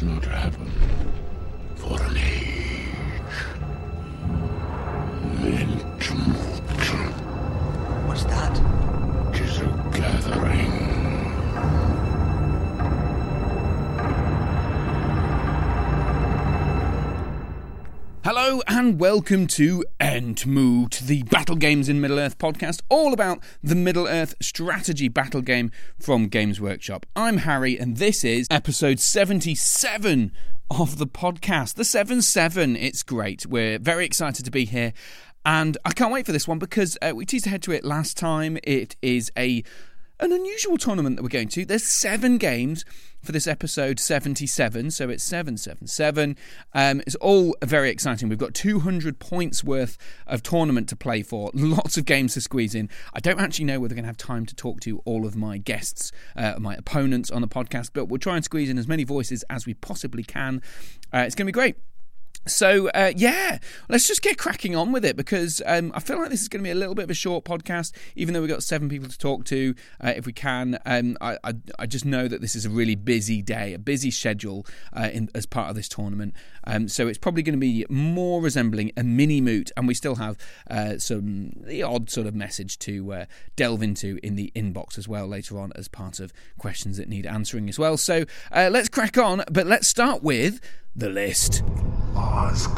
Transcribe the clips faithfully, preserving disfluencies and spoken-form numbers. does not happen for an age. What's that? Tis a gathering. Hello and welcome to Entmoot, the Battle Games in Middle-earth podcast, all about the Middle-earth strategy battle game from Games Workshop. I'm Harry and this is episode seventy-seven of the podcast, the seven seven. It's great. We're very excited to be here and I can't wait for this one because uh, we teased ahead to it last time. It is a an unusual tournament that we're going to. There's seven games for this episode seventy-seven, so it's seven seven seven. Um, it's all very exciting. We've got two hundred points worth of tournament to play for, lots of games to squeeze in. I don't actually know whether we're going to have time to talk to all of my guests, uh, my opponents on the podcast, but we'll try and squeeze in as many voices as we possibly can. Uh, it's going to be great. So, uh, yeah, let's just get cracking on with it because um, I feel like this is going to be a little bit of a short podcast, even though we've got seven people to talk to, uh, if we can. Um, I, I, I just know that this is a really busy day, a busy schedule uh, in, as part of this tournament. Um, so it's probably going to be more resembling a mini-moot, and we still have uh, some the odd sort of message to uh, delve into in the inbox as well later on as part of questions that need answering as well. So uh, let's crack on, but let's start with the list. Ask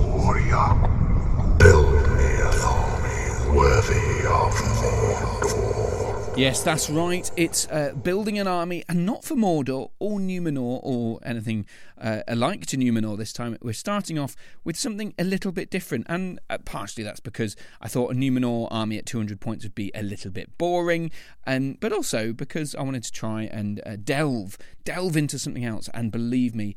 Oriok, build me a throne worthy of Mordor. Yes, that's right. It's uh, building an army, and not for Mordor or Numenor or anything uh, alike to Numenor this time. We're starting off with something a little bit different, and uh, partially that's because I thought a Numenor army at two hundred points would be a little bit boring, um, but also because I wanted to try and uh, delve, delve into something else, and believe me,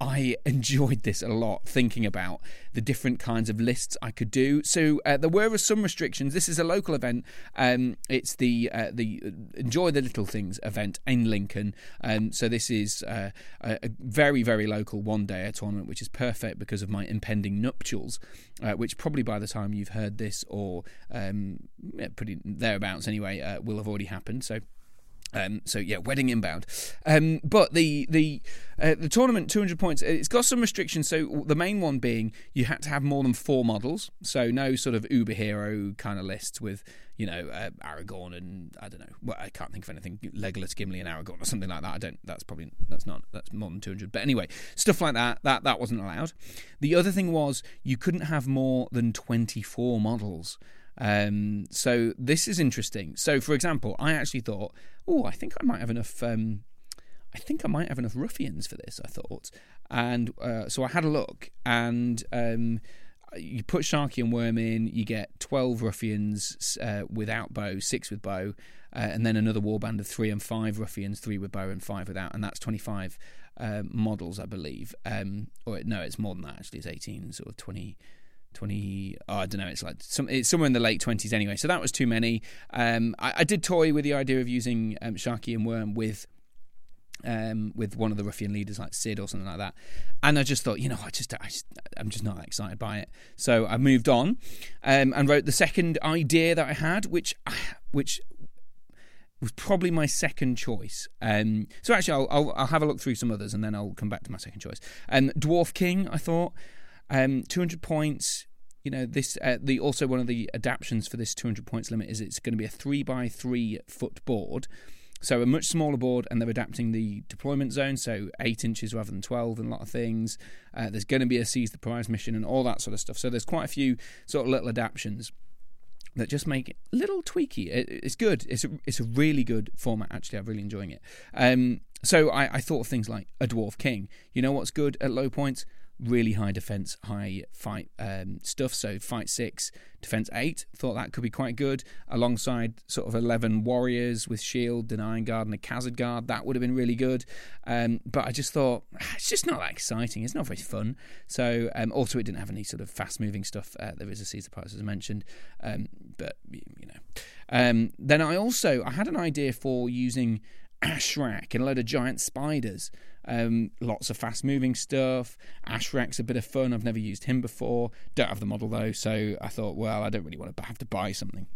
I enjoyed this a lot, thinking about the different kinds of lists I could do. So uh, there were some restrictions. This is a local event. Um, it's the uh, the Enjoy the Little Things event in Lincoln. Um, so this is uh, a very, very local one-day tournament, which is perfect because of my impending nuptials, uh, which probably by the time you've heard this or um, pretty thereabouts anyway uh, will have already happened. So... Um, so yeah, wedding inbound. Um, but the the uh, the tournament, two hundred points. It's got some restrictions. So the main one being you had to have more than four models. So no sort of uber hero kind of lists with, you know, uh, Aragorn and I don't know. Well, I can't think of anything. Legolas, Gimli, and Aragorn or something like that. I don't. That's probably that's not that's more than two hundred. But anyway, stuff like that that that wasn't allowed. The other thing was you couldn't have more than twenty-four models. Um, so this is interesting. So, for example, I actually thought, oh, I think I might have enough. Um, I think I might have enough ruffians for this. I thought, and uh, so I had a look, and um, you put Sharky and Worm in, you get twelve ruffians uh, without bow, six with bow, uh, and then another warband of three and five ruffians, three with bow and five without, and that's twenty-five uh, models, I believe. Um, or no, it's more than that actually. It's eighteen, sort of twenty. twenty oh, I don't know, it's like some, it's somewhere in the late twenties anyway, so that was too many. um I, I did toy with the idea of using um, Sharky and Worm with um with one of the ruffian leaders like Cid or something like that, and I just thought, you know, I just, I just I'm just not excited by it, so I moved on um and wrote the second idea that I had, which which was probably my second choice. Um, so actually I'll, I'll I'll have a look through some others and then I'll come back to my second choice. And um, Dwarf King, I thought. Um, two hundred points, you know, this uh, the also one of the adaptions for this two hundred points limit is it's going to be a three by three foot board, so a much smaller board, and they're adapting the deployment zone, so eight inches rather than twelve and a lot of things. Uh, there's going to be a seize the prize mission and all that sort of stuff, so there's quite a few sort of little adaptions that just make it a little tweaky. It, it's good. It's a, it's a really good format, actually. I'm really enjoying it. Um, so I, I thought of things like a Dwarf King. You know what's good at low points? Really high defense, high fight um, stuff. So fight six, defense eight. Thought that could be quite good alongside sort of eleven warriors with shield, denying guard, and a Khazad guard. That would have been really good. Um, but I just thought it's just not that exciting. It's not very fun. So um, also it didn't have any sort of fast moving stuff. Uh, there is a Caesar Prize, as I mentioned. Um, but you know, um, then I also I had an idea for using Ashrak and a load of giant spiders. Um, lots of fast moving stuff. Ashrak's a bit of fun. I've never used him before. Don't have the model though, so I thought, well, I don't really want to have to buy something.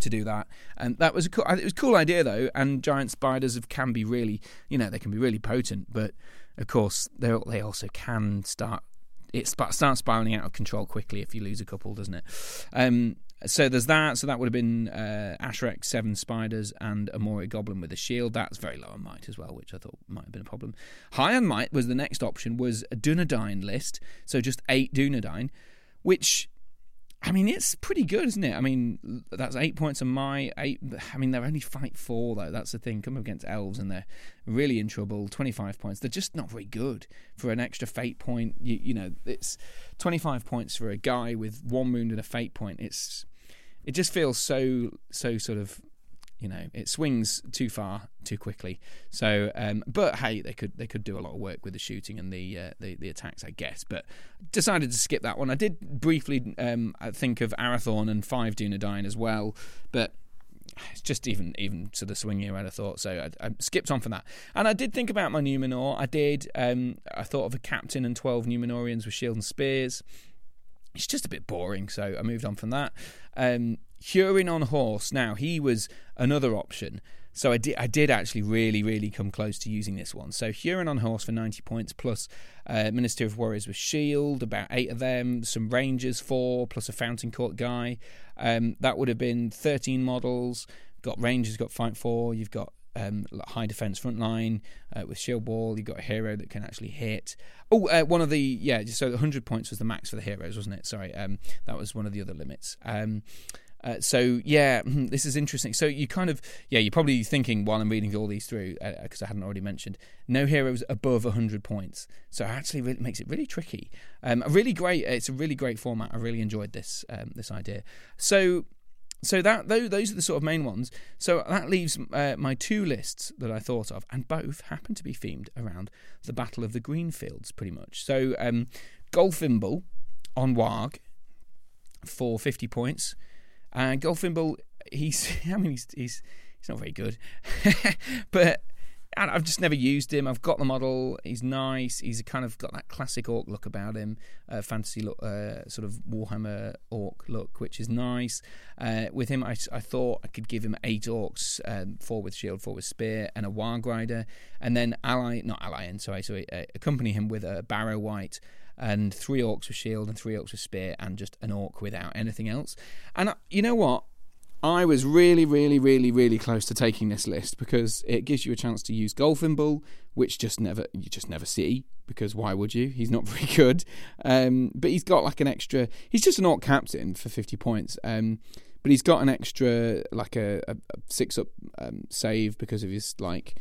to do that. And that was a cool, it was a cool idea though. And giant spiders have, can be really, you know, they can be really potent, but of course they they also can start it starts spiraling out of control quickly if you lose a couple, doesn't it? Um, so there's that. So that would have been uh, Ashrek, seven spiders, and Amori Goblin with a shield. That's very low on might as well, which I thought might have been a problem. High on might was the next option, was a Dunedain list. So just eight Dunedain, which, I mean, it's pretty good, isn't it? I mean, that's eight points on my eight. I mean, they're only fight four, though. That's the thing. Come up against elves and they're really in trouble. twenty-five points. They're just not very good for an extra fate point. You, you know, it's twenty-five points for a guy with one wound and a fate point. It's It just feels so, so sort of, you know, it swings too far too quickly. So, um, but hey, they could they could do a lot of work with the shooting and the uh, the, the attacks, I guess. But decided to skip that one. I did briefly um, think of Arathorn and five Dunedain as well, but it's just even even to the swingier end, I thought. So I, I skipped on from that. And I did think about my Numenor. I did. Um, I thought of a captain and twelve Numenorians with shield and spears. It's just a bit boring, so I moved on from that. Um, Húrin on horse. Now, he was another option. So I did, I did actually really, really come close to using this one. So Húrin on horse for ninety points, plus uh, Minister of Warriors with shield, about eight of them, some rangers, four, plus a Fountain Court guy. Um, that would have been thirteen models. Got rangers, got fight four. You've got Um, high defense frontline uh, with shield wall. You've got a hero that can actually hit. Oh, uh, one of the yeah. So one hundred points was the max for the heroes, wasn't it? Sorry, um, that was one of the other limits. Um, uh, so yeah, this is interesting. So you kind of yeah, you're probably thinking while I'm reading all these through because uh, I hadn't already mentioned no heroes above one hundred points. So actually, really makes it really tricky. Um, a really great. It's a really great format. I really enjoyed this um, this idea. So. So that those are the sort of main ones. So that leaves uh, my two lists that I thought of, and both happen to be themed around the Battle of the Greenfields, pretty much. So um, Golfinball on Warg for fifty points. Uh, Golfinball, he's I mean he's he's, he's not very good, but I've just never used him. I've got the model. He's nice. He's kind of got that classic orc look about him, uh, fantasy look, uh, sort of Warhammer orc look, which is nice. Uh, with him, I, I thought I could give him eight orcs, um, four with shield, four with spear, and a warg rider, and then ally, not ally, in sorry, so uh, accompany him with a barrow white, and three orcs with shield and three orcs with spear, and just an orc without anything else. And I, you know what? I was really, really, really, really close to taking this list because it gives you a chance to use Golfinball, which just never you just never see because why would you? He's not very good, um, but he's got like an extra. He's just an orc captain for fifty points, um, but he's got an extra like a, a, a six up um, save because of his like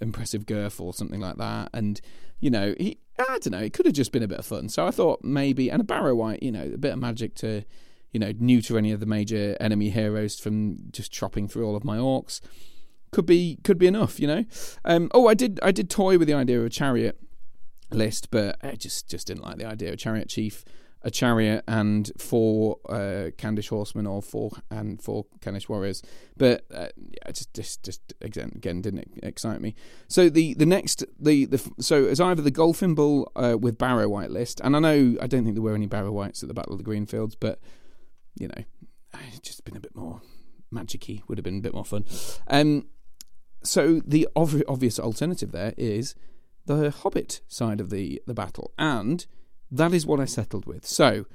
impressive girth or something like that, and you know he I don't know it could have just been a bit of fun. So I thought maybe and a barrow white, you know, a bit of magic to. You know, new to any of the major enemy heroes from just chopping through all of my orcs could be could be enough. You know, um, oh, I did I did toy with the idea of a chariot list, but I just just didn't like the idea of chariot chief, a chariot, and four uh, Kandish horsemen or four and four Kandish warriors. But uh, yeah, just just just again, again didn't excite me. So the the next the the so it's either the Golfinball uh, with Barrow White list, and I know I don't think there were any Barrow Whites at the Battle of the Greenfields, but you know, it's just been a bit more magic-y, would have been a bit more fun. Um, so the ov- obvious alternative there is the Hobbit side of the, the battle, and that is what I settled with. So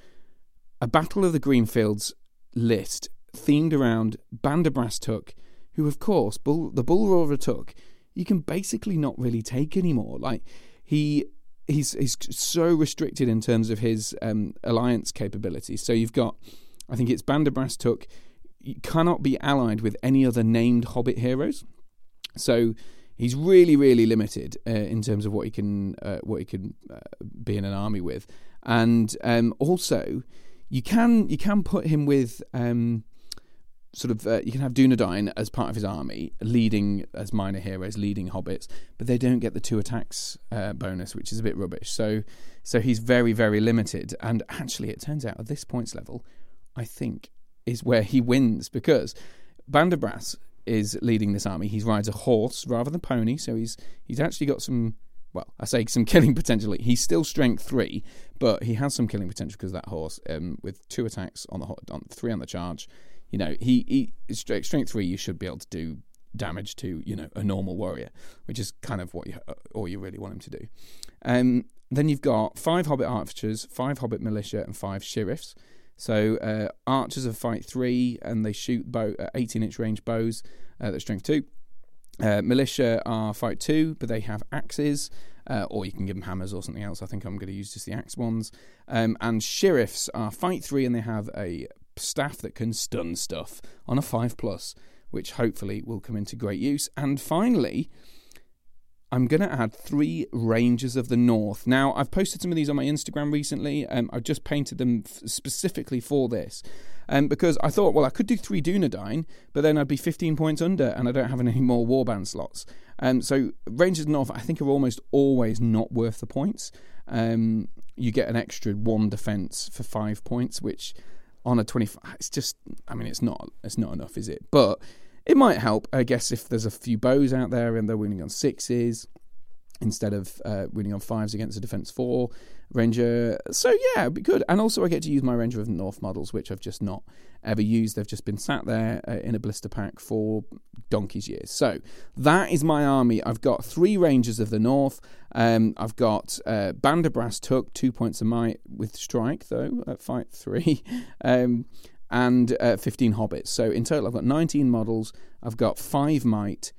a Battle of the Greenfields list themed around Banderbras Tuk, who, of course, Bull- the Bullroarer Tuk, you can basically not really take anymore. Like, he... He's, he's so restricted in terms of his um, alliance capabilities. So you've got... I think it's Banderbras Tuk. You cannot be allied with any other named Hobbit heroes, so he's really, really limited uh, in terms of what he can, uh, what he can uh, be in an army with. And um, also, you can you can put him with um, sort of uh, you can have Dunedain as part of his army, leading as minor heroes, leading hobbits, but they don't get the two attacks uh, bonus, which is a bit rubbish. So so he's very, very limited. And actually, it turns out at this points level, I think, is where he wins, because Banderbras is leading this army. He rides a horse rather than pony, so he's he's actually got some, well, I say some killing potential. He's still strength three, but he has some killing potential because of that horse, um, with two attacks on the on, three on the charge. You know, he, he strength three, you should be able to do damage to, you know, a normal warrior, which is kind of what you, all you really want him to do. Um, then you've got five Hobbit archers, five Hobbit militia, and five sheriffs. So uh, archers are fight three, and they shoot bow uh, eighteen-inch range bows. Uh, that's strength two. Uh, militia are fight two, but they have axes, uh, or you can give them hammers or something else. I think I'm going to use just the axe ones. Um, and sheriffs are fight three, and they have a staff that can stun stuff on a five plus, which hopefully will come into great use. And finally, I'm going to add three Rangers of the North. Now, I've posted some of these on my Instagram recently. Um, I've just painted them f- specifically for this. Um, because I thought, well, I could do three Dunedain, but then I'd be fifteen points under, and I don't have any more warband slots. Um, so Rangers of the North, I think, are almost always not worth the points. Um, you get an extra one defense for five points, which on a twenty-five, it's just, I mean, it's not, it's not enough, is it? But it might help, I guess, if there's a few bows out there and they're winning on sixes instead of uh, winning on fives against a defense four ranger. So, yeah, it'd be good. And also I get to use my Ranger of the North models, which I've just not ever used. They've just been sat there uh, in a blister pack for donkey's years. So that is my army. I've got three Rangers of the North. Um, I've got uh, Banderbrass Tuck, two points of might with strike, though, at fight three. um And uh, fifteen hobbits. So in total, I've got nineteen models. I've got five might,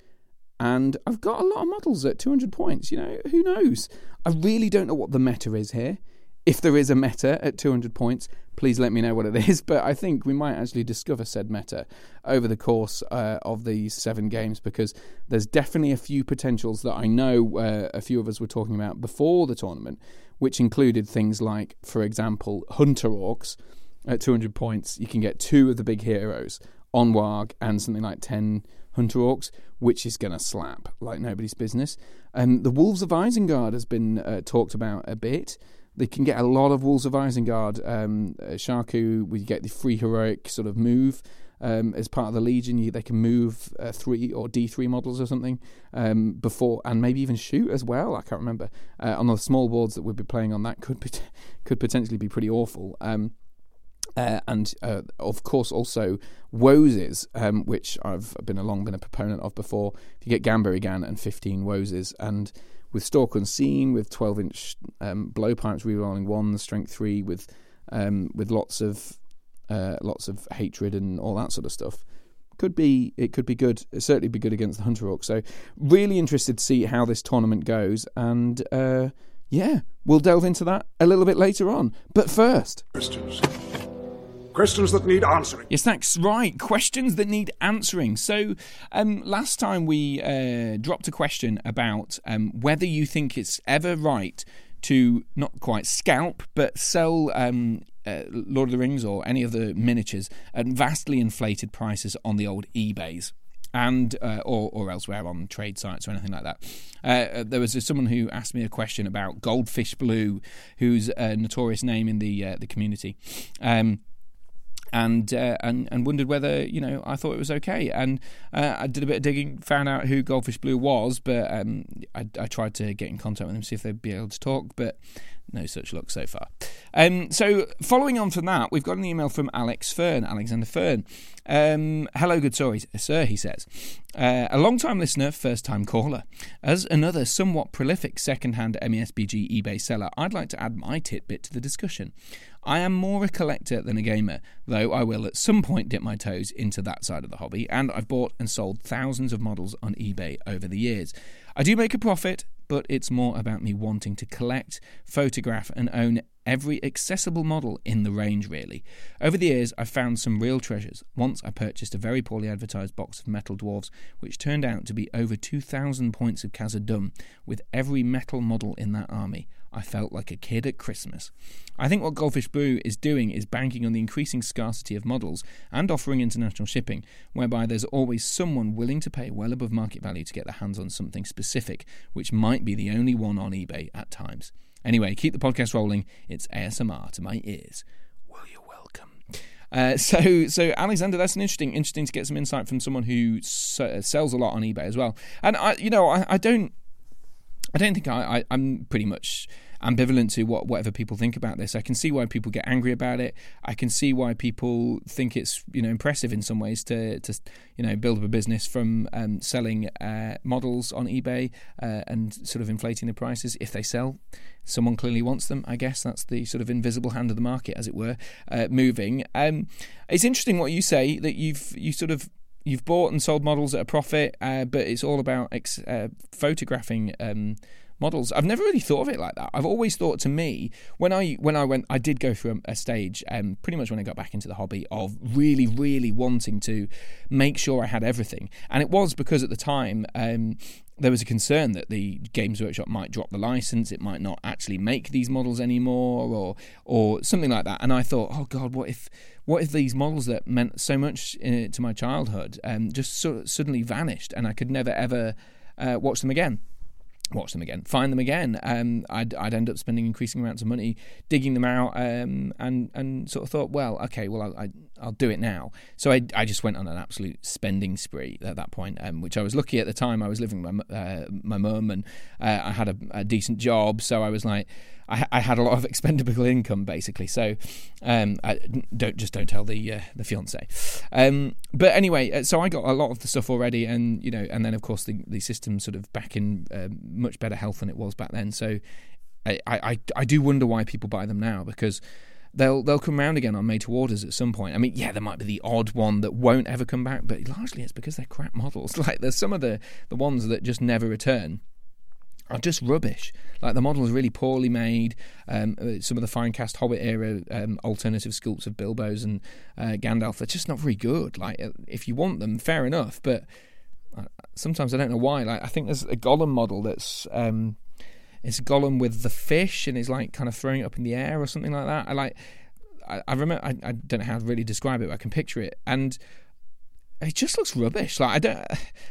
and I've got a lot of models at two hundred points. You know, who knows? I really don't know what the meta is here. If there is a meta at two hundred points, please let me know what it is. But I think we might actually discover said meta over the course uh, of these seven games, because there's definitely a few potentials that I know uh, a few of us were talking about before the tournament, which included things like, for example, hunter orcs. At two hundred points, you can get two of the big heroes, Onwarg and something like ten Hunter Orcs, which is going to slap like nobody's business. Um, the Wolves of Isengard has been uh, talked about a bit. They can get a lot of Wolves of Isengard. Um, uh, Shaku, we get the free heroic sort of move um, as part of the Legion. You, they can move uh, three or D three models or something um, before, and maybe even shoot as well. I can't remember. Uh, on the small boards that we'd be playing on, that could, pot- could potentially be pretty awful. Um, Uh, and uh, of course also Woses, um, which I've been a long been a proponent of before. If you get Gambarigan and fifteen Woses, and with Stalk Unseen, with twelve-inch um, blowpipes, rerolling ones, strength three, with um, with lots of uh, lots of hatred and all that sort of stuff, could be it could be good. It'd certainly be good against the Hunter Orcs. So really interested to see how this tournament goes, and uh, yeah, we'll delve into that a little bit later on. But first. Christians. Questions that need answering. Yes, that's right. Questions that need answering. So um, last time we uh, dropped a question about um, whether you think it's ever right to not quite scalp, but sell um, uh, Lord of the Rings or any of the miniatures at vastly inflated prices on the old eBays. And uh, or, or elsewhere on trade sites or anything like that. Uh, there was someone who asked me a question about Goldfish Blue, who's a notorious name in the uh, the community. Um And, uh, and and wondered whether, you know, I thought it was okay. And uh, I did a bit of digging, found out who Goldfish Blue was, but um, I, I tried to get in contact with them, see if they'd be able to talk, but no such luck so far. Um, so following on from that, we've got an email from Alex Fern, Alexander Fern. Um, hello, good stories, sir, he says. Uh, a long-time listener, first-time caller. As another somewhat prolific second-hand M E S B G eBay seller, I'd like to add my tidbit to the discussion. I am more a collector than a gamer, though I will at some point dip my toes into that side of the hobby, and I've bought and sold thousands of models on eBay over the years. I do make a profit, but it's more about me wanting to collect, photograph, and own every accessible model in the range, really. Over the years, I've found some real treasures. Once I purchased a very poorly advertised box of metal dwarves, which turned out to be over two thousand points of Khazad-dûm, with every metal model in that army. I felt like a kid at Christmas. I think what Goldfish Blue is doing is banking on the increasing scarcity of models and offering international shipping, whereby there's always someone willing to pay well above market value to get their hands on something specific, which might be the only one on eBay at times. Anyway, keep the podcast rolling. It's A S M R to my ears. Well, you're welcome. Uh, so, so Alexander, that's an interesting, interesting to get some insight from someone who s- sells a lot on eBay as well. And I, you know, I, I don't. I don't think I, I, I'm pretty much ambivalent to what whatever people think about this. I can see why people get angry about it. I can see why people think it's, you know, impressive in some ways to to you know build up a business from um, selling uh, models on eBay uh, and sort of inflating the prices. If they sell, someone clearly wants them. I guess that's the sort of invisible hand of the market, as it were, uh, moving. Um, it's interesting what you say that you've you sort of. You've bought and sold models at a profit, uh, but it's all about ex- uh, photographing um, models. I've never really thought of it like that. I've always thought, to me, when I when I went, I did go through a, a stage, um, pretty much when I got back into the hobby, of really, really wanting to make sure I had everything. And it was because at the time, um, there was a concern that the Games Workshop might drop the license, it might not actually make these models anymore, or or something like that. And I thought, oh God, what if what if these models that meant so much uh, to my childhood um, just so, suddenly vanished, and I could never ever uh, watch them again, watch them again, find them again. Um, I'd I'd end up spending increasing amounts of money digging them out, um, and and sort of thought, well, okay, well I. I I'll do it now. So I, I just went on an absolute spending spree at that point, um, which I was lucky at the time. I was living with my, uh, my mum, and uh, I had a, a decent job. So I was like, I, I had a lot of expendable income, basically. So um, I don't just don't tell the uh, the fiance. Um, but anyway, so I got a lot of the stuff already, and you know, and then of course the, the system sort of back in uh, much better health than it was back then. So I, I, I do wonder why people buy them now, because They'll they'll come round again on made-to-orders at some point. I mean, yeah, there might be the odd one that won't ever come back, but largely it's because they're crap models. Like, there's some of the, the ones that just never return are just rubbish. Like, the model is really poorly made. Um, some of the fine cast Hobbit era um, alternative sculpts of Bilbo's and uh, Gandalf, they're just not very good. Like, if you want them, fair enough, but sometimes I don't know why. Like, I think there's a Gollum model that's... Um, It's Gollum with the fish, and he's like kind of throwing it up in the air or something like that. I like, I, I remember, I, I don't know how to really describe it, but I can picture it, and it just looks rubbish. Like I don't,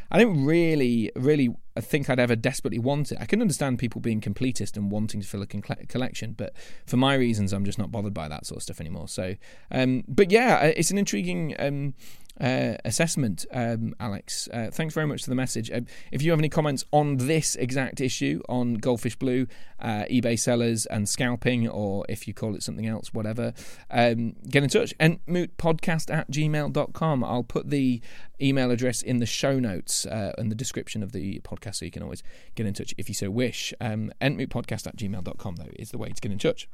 I don't really, really think I'd ever desperately want it. I can understand people being completist and wanting to fill a con- collection, but for my reasons, I'm just not bothered by that sort of stuff anymore. So, um, but yeah, it's an intriguing Um, Uh, assessment, um, Alex. Uh, thanks very much for the message. Uh, if you have any comments on this exact issue, on Goldfish Blue, uh, eBay sellers and scalping, or if you call it something else, whatever, um, get in touch. Entmootpodcast at gmail dot com. I'll put the email address in the show notes uh, and the description of the podcast, so you can always get in touch if you so wish. Um, Entmootpodcast at gmail dot com, though, is the way to get in touch.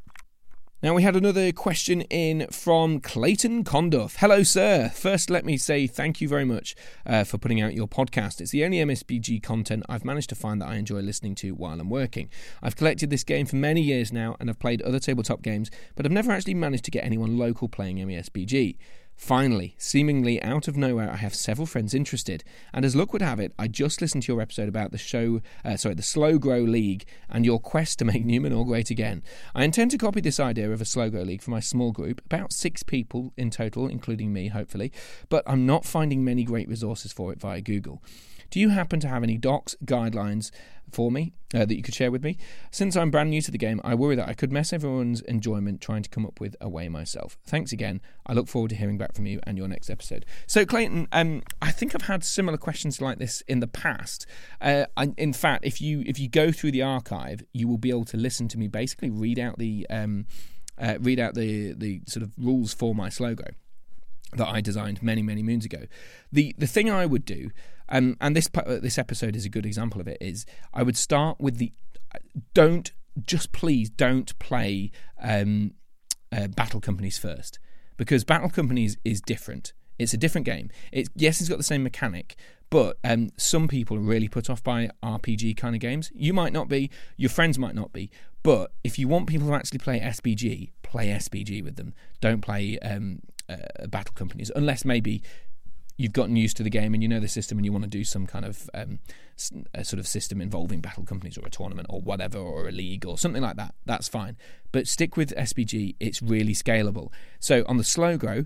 Now, we had another question in from Clayton Conduff. Hello, sir. First, let me say thank you very much uh, for putting out your podcast. It's the only M S B G content I've managed to find that I enjoy listening to while I'm working. I've collected this game for many years now, and I've played other tabletop games, but I've never actually managed to get anyone local playing M S B G. Finally, seemingly out of nowhere, I have several friends interested, and as luck would have it, I just listened to your episode about the show, uh, sorry, the Slow Grow League and your quest to make Numenor great again. I intend to copy this idea of a Slow Grow League for my small group, about six people in total, including me, hopefully, but I'm not finding many great resources for it via Google. Do you happen to have any docs, guidelines for me uh, that you could share with me? Since I'm brand new to the game, I worry that I could mess everyone's enjoyment trying to come up with a way myself. Thanks again. I look forward to hearing back from you and your next episode. So, Clayton, um, I think I've had similar questions like this in the past. Uh, I, in fact, if you if you go through the archive, you will be able to listen to me basically read out the um, uh, read out the the sort of rules for my slogan that I designed many, many moons ago. The the thing I would do, um, and this this episode is a good example of it, is I would start with the don't, just please don't play um, uh, Battle Companies first, because Battle Companies is different. It's a different game. It's, yes, it's got the same mechanic, but um, some people are really put off by R P G kind of games. You might not be, your friends might not be, but if you want people to actually play S B G, play S B G with them. Don't play Um, Uh, battle companies, unless maybe you've gotten used to the game and you know the system and you want to do some kind of um, s- a sort of system involving battle companies or a tournament or whatever, or a league or something like that. That's fine, but stick with S B G. It's really scalable. So on the Slow Grow,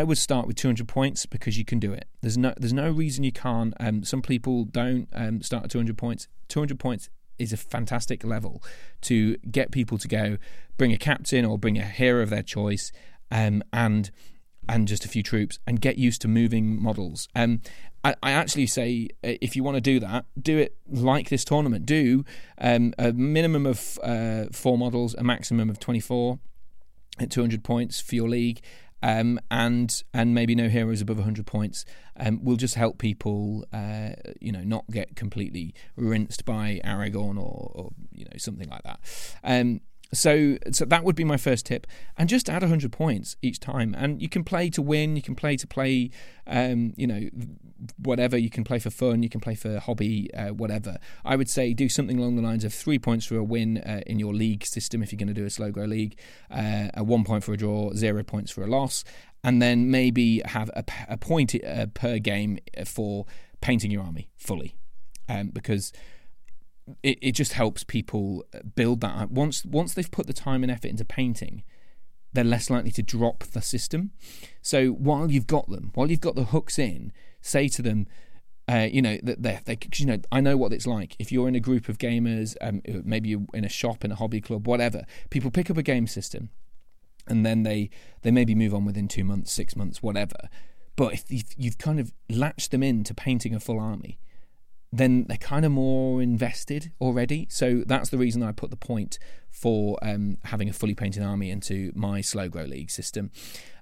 I would start with two hundred points, because you can do it. There's no there's no reason you can't. Um, some people don't um, start at two hundred points. two hundred points is a fantastic level to get people to go. Bring a captain or bring a hero of their choice, um, and and just a few troops, and get used to moving models. Um, I, I actually say, if you want to do that, do it like this tournament. Do um, a minimum of uh, four models, a maximum of twenty-four at two hundred points for your league. Um, and and maybe no heroes above one hundred points. Um, will just help people, uh, you know, not get completely rinsed by Aragorn or, or you know, something like that. Um, so so that would be my first tip. And just add one hundred points each time. And you can play to win. You can play to play, um, you know, whatever. You can play for fun. You can play for hobby, uh, whatever. I would say do something along the lines of three points for a win uh, in your league system if you're going to do a slow grow league, uh, a one point for a draw, zero points for a loss, and then maybe have a, a point uh, per game for painting your army fully, um, because it, it just helps people build that. Once once they've put the time and effort into painting, they're less likely to drop the system. So while you've got them, while you've got the hooks in, say to them, uh, you know, that they, they, you know, I know what it's like. If you're in a group of gamers, um, maybe you're in a shop, in a hobby club, whatever, people pick up a game system, and then they they maybe move on within two months, six months, whatever. But if you've, you've kind of latched them into painting a full army, then they're kind of more invested already. So that's the reason I put the point for um, having a fully painted army into my slow grow league system.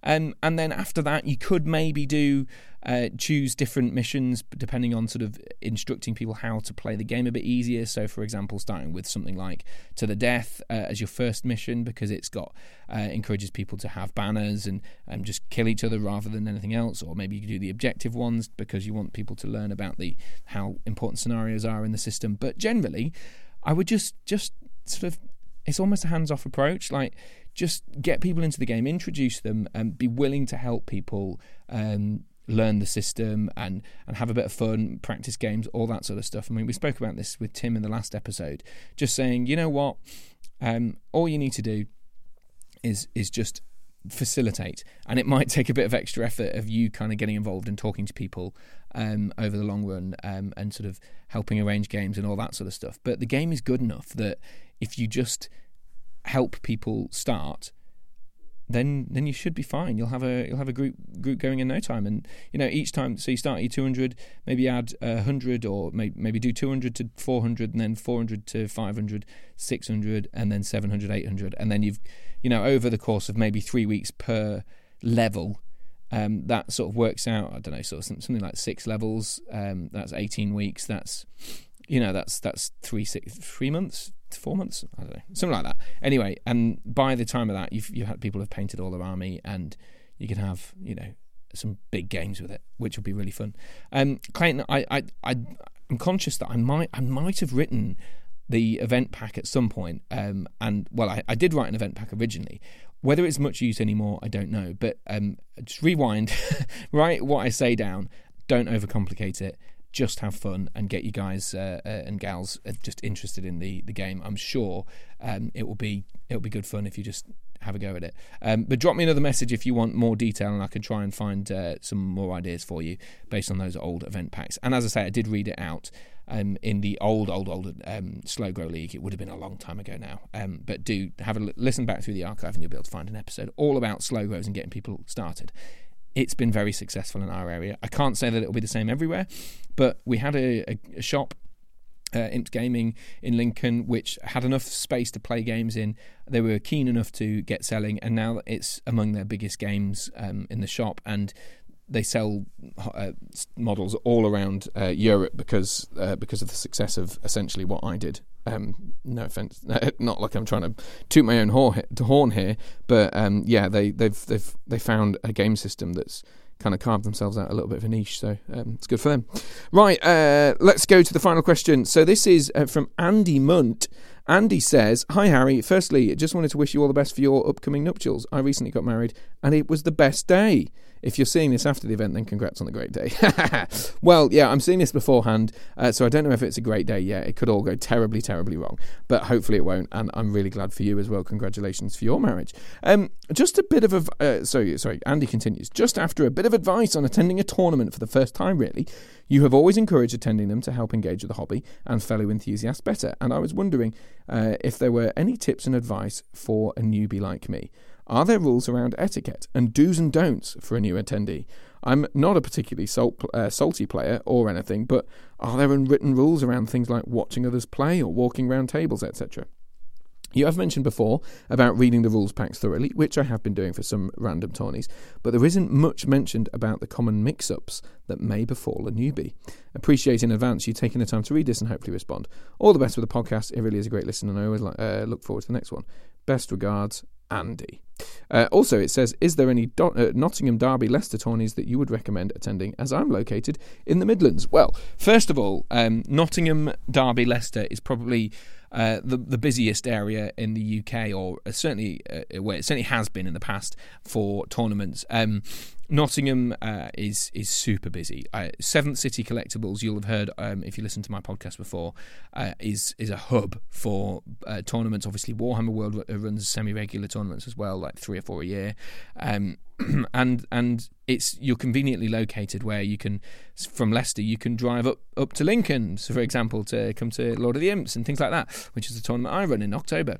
Um, and then after that, you could maybe do uh, choose different missions depending on sort of instructing people how to play the game a bit easier. So, for example, starting with something like To the Death uh, as your first mission, because it's got uh, encourages people to have banners and um, just kill each other rather than anything else. Or maybe you could do the objective ones because you want people to learn about the how important scenarios are in the system. But generally, I would just just sort of, it's almost a hands-off approach. Like, just get people into the game, introduce them, and be willing to help people um, learn the system and, and have a bit of fun, practice games, all that sort of stuff. I mean, we spoke about this with Tim in the last episode, just saying, you know what, um, all you need to do is is just facilitate, and it might take a bit of extra effort of you kind of getting involved and talking to people um, over the long run um, and sort of helping arrange games and all that sort of stuff. But the game is good enough that if you just help people start, then then you should be fine. You'll have a you'll have a group group going in no time. And you know, each time, so you start at your two hundred, maybe add one hundred, or may, maybe do two hundred to four hundred, and then four hundred to five hundred, six hundred, and then seven hundred, eight hundred, and then you've, you know, over the course of maybe three weeks per level, um, that sort of works out. I don't know, sort of something like six levels. Um, that's eighteen weeks. That's, you know, that's that's three six three months. Four months, I don't know, something like that. Anyway, and by the time of that, you've you had people have painted all their army, and you can have, you know, some big games with it, which will be really fun. Um, Clayton, I I I am conscious that I might I might have written the event pack at some point, um, and well, I, I did write an event pack originally. Whether it's much use anymore, I don't know. But um, just rewind, write what I say down. Don't overcomplicate it. Just have fun and get you guys uh, and gals just interested in the, the game. I'm sure um, it will be it'll be good fun if you just have a go at it. Um, but drop me another message if you want more detail, and I can try and find uh, some more ideas for you based on those old event packs. And as I say, I did read it out um, in the old, old, old um, Slow Grow League. It would have been a long time ago now. Um, but do have a l- listen back through the archive, and you'll be able to find an episode all about slow grows and getting people started. It's been very successful in our area. I can't say that it'll be the same everywhere, but we had a, a, a shop, uh, Imps Gaming in Lincoln, which had enough space to play games in. They were keen enough to get selling, and now it's among their biggest games um, in the shop, and they sell uh, models all around uh, Europe because uh, because of the success of essentially what I did. Um, no offense, not like I'm trying to toot my own horn here, but um, yeah, they, they've they've they found a game system that's kind of carved themselves out a little bit of a niche, so um, it's good for them. Right, uh, let's go to the final question. So this is uh, from Andy Munt. Andy says, "Hi Harry, firstly, just wanted to wish you all the best for your upcoming nuptials. I recently got married, and it was the best day. If you're seeing this after the event, then congrats on the great day." Well, yeah, I'm seeing this beforehand, uh, so I don't know if it's a great day yet. It could all go terribly, terribly wrong, but hopefully it won't, and I'm really glad for you as well. Congratulations for your marriage. Um, just a bit of a... Uh, sorry, sorry, Andy continues. "Just after a bit of advice on attending a tournament for the first time, really. You have always encouraged attending them to help engage with the hobby and fellow enthusiasts better, and I was wondering uh, if there were any tips and advice for a newbie like me. Are there rules around etiquette and do's and don'ts for a new attendee? I'm not a particularly salt, uh, salty player or anything, but are there unwritten rules around things like watching others play or walking round tables, et cetera? You have mentioned before about reading the rules packs thoroughly, which I have been doing for some random tourneys, but there isn't much mentioned about the common mix-ups that may befall a newbie. Appreciate in advance you taking the time to read this and hopefully respond. All the best with the podcast. It really is a great listen, and I always like, uh, look forward to the next one. Best regards, Andy. Uh, also, it says, is there any Do- uh, Nottingham, Derby, Leicester tourneys that you would recommend attending, as I'm located in the Midlands? Well, first of all, um, Nottingham, Derby, Leicester is probably uh, the, the busiest area in the U K, or certainly uh, where it certainly has been in the past for tournaments. Um, Nottingham uh, is is super busy. Uh, Seventh City Collectibles, you'll have heard um, if you listen to my podcast before, uh, is is a hub for uh, tournaments. Obviously, Warhammer World runs semi-regular tournaments as well, like three or four a year, um, and and it's you're conveniently located where you can, from Leicester, you can drive up, up to Lincoln, so for example, to come to Lord of the Imps and things like that, which is the tournament I run in October.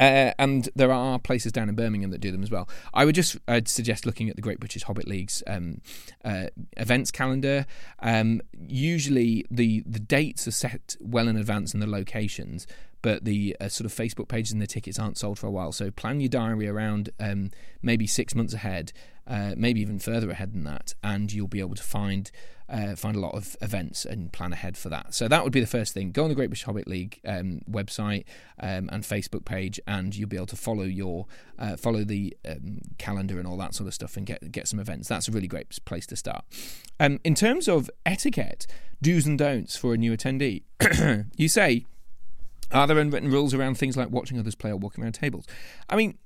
Uh, and there are places down in Birmingham that do them as well. I would just I'd suggest looking at the Great British Hobbit League's um, uh, events calendar. Um, usually the, the dates are set well in advance and the locations, but the uh, sort of Facebook pages and the tickets aren't sold for a while. So plan your diary around um, maybe six months ahead, uh, maybe even further ahead than that, and you'll be able to find uh, find a lot of events and plan ahead for that. So that would be the first thing. Go on the Great British Hobbit League um, website um, and Facebook page, and you'll be able to follow your uh, follow the um, calendar and all that sort of stuff, and get get some events. That's a really great place to start. Um, in terms of etiquette, do's and don'ts for a new attendee, you say, are there unwritten rules around things like watching others play or walking around tables? I mean,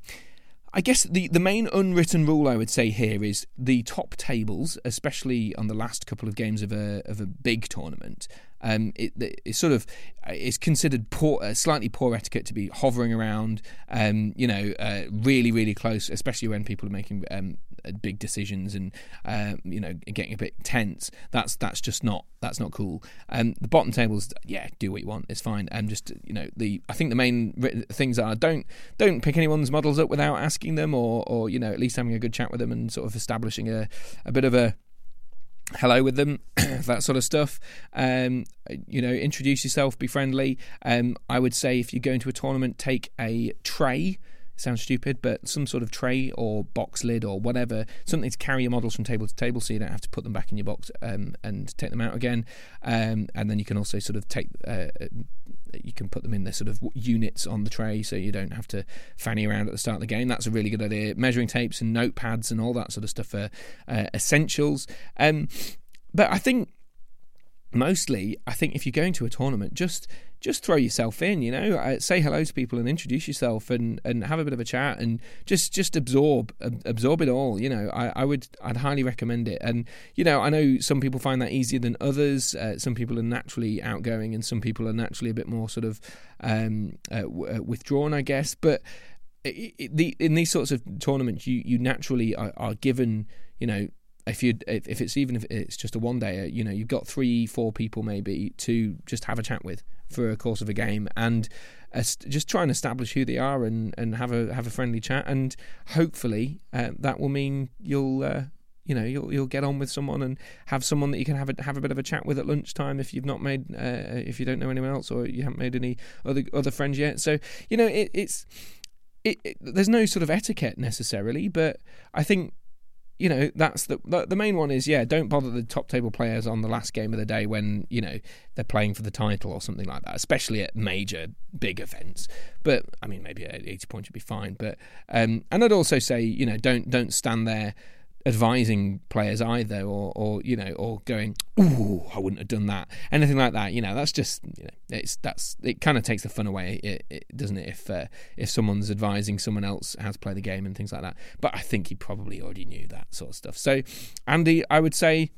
I guess the, the main unwritten rule I would say here is the top tables, especially on the last couple of games of a of a big tournament. Um, it, it's sort of it's considered poor, uh, slightly poor etiquette to be hovering around, um, you know, uh, really, really close, especially when people are making um, big decisions and uh, you know, getting a bit tense. That's that's just not that's not cool. Um, the bottom tables, yeah, do what you want, it's fine. And um, just you know, the I think the main things are don't don't pick anyone's models up without asking them, or or you know, at least having a good chat with them and sort of establishing a a bit of a hello with them, that sort of stuff. Um, you know, introduce yourself, be friendly. Um, I would say if you go into a tournament, take a tray. Sounds stupid, but some sort of tray or box lid or whatever, something to carry your models from table to table, so you don't have to put them back in your box um, and take them out again. Um, and then you can also sort of take, uh, you can put them in their sort of units on the tray, so you don't have to fanny around at the start of the game. That's a really good idea. Measuring tapes and notepads and all that sort of stuff are uh, essentials. Um, but I think mostly, I think if you're going to a tournament, just just throw yourself in, you know, say hello to people and introduce yourself and, and have a bit of a chat and just, just absorb, ab- absorb it all. You know, I, I would, I'd highly recommend it. And, you know, I know some people find that easier than others. Uh, some people are naturally outgoing and some people are naturally a bit more sort of um, uh, w- withdrawn, I guess. But it, it, the, in these sorts of tournaments, you, you naturally are, are given, you know, If you if it's even if it's just a one day, you know, you've got three, four people maybe to just have a chat with for a course of a game, and just try and establish who they are and, and have a have a friendly chat, and hopefully uh, that will mean you'll uh, you know you'll you'll get on with someone and have someone that you can have a, have a bit of a chat with at lunchtime if you've not made uh, if you don't know anyone else or you haven't made any other other friends yet. So you know it, it's it, it there's no sort of etiquette necessarily, but I think, you know, that's the the main one is, yeah, don't bother the top table players on the last game of the day when, you know, they're playing for the title or something like that, especially at major, big events. But, I mean, maybe eighty points would be fine. But um, and I'd also say, you know, don't don't stand there advising players either, or, or you know, or going, ooh, I wouldn't have done that. Anything like that, you know, that's just, you know, it's that's it kind of takes the fun away, it, it, doesn't it? If uh, if someone's advising someone else how to play the game and things like that. But I think he probably already knew that sort of stuff. So, Andy, I would say,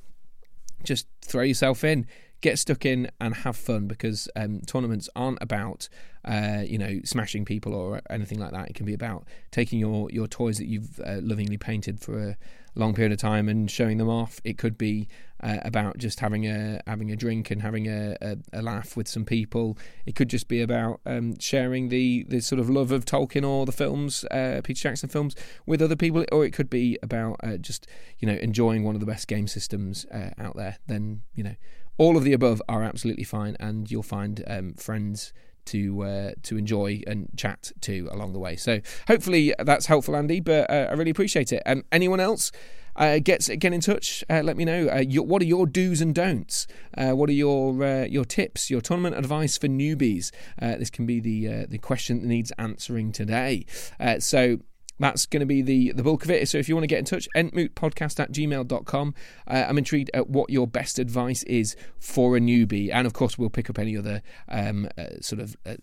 just throw yourself in. get stuck in and have fun, because um, tournaments aren't about uh, you know smashing people or anything like that. It can be about taking your, your toys that you've uh, lovingly painted for a long period of time and showing them off. It could be uh, about just having a having a drink and having a, a, a laugh with some people. It could just be about um, sharing the, the sort of love of Tolkien or the films, uh, Peter Jackson films, with other people, or it could be about uh, just you know enjoying one of the best game systems uh, out there. Then you know all of the above are absolutely fine, and you'll find um, friends to uh, to enjoy and chat to along the way. So hopefully that's helpful, Andy, but uh, I really appreciate it. And um, anyone else uh, gets get in touch, uh, let me know. Uh, your, what are your do's and don'ts? Uh, what are your uh, your tips, your tournament advice for newbies? Uh, this can be the uh, the question that needs answering today. Uh, so that's going to be the, the bulk of it. So if you want to get in touch, entmootpodcast at gmail dot com. Uh, I'm intrigued at what your best advice is for a newbie. And, of course, we'll pick up any other um, uh, sort of... Uh,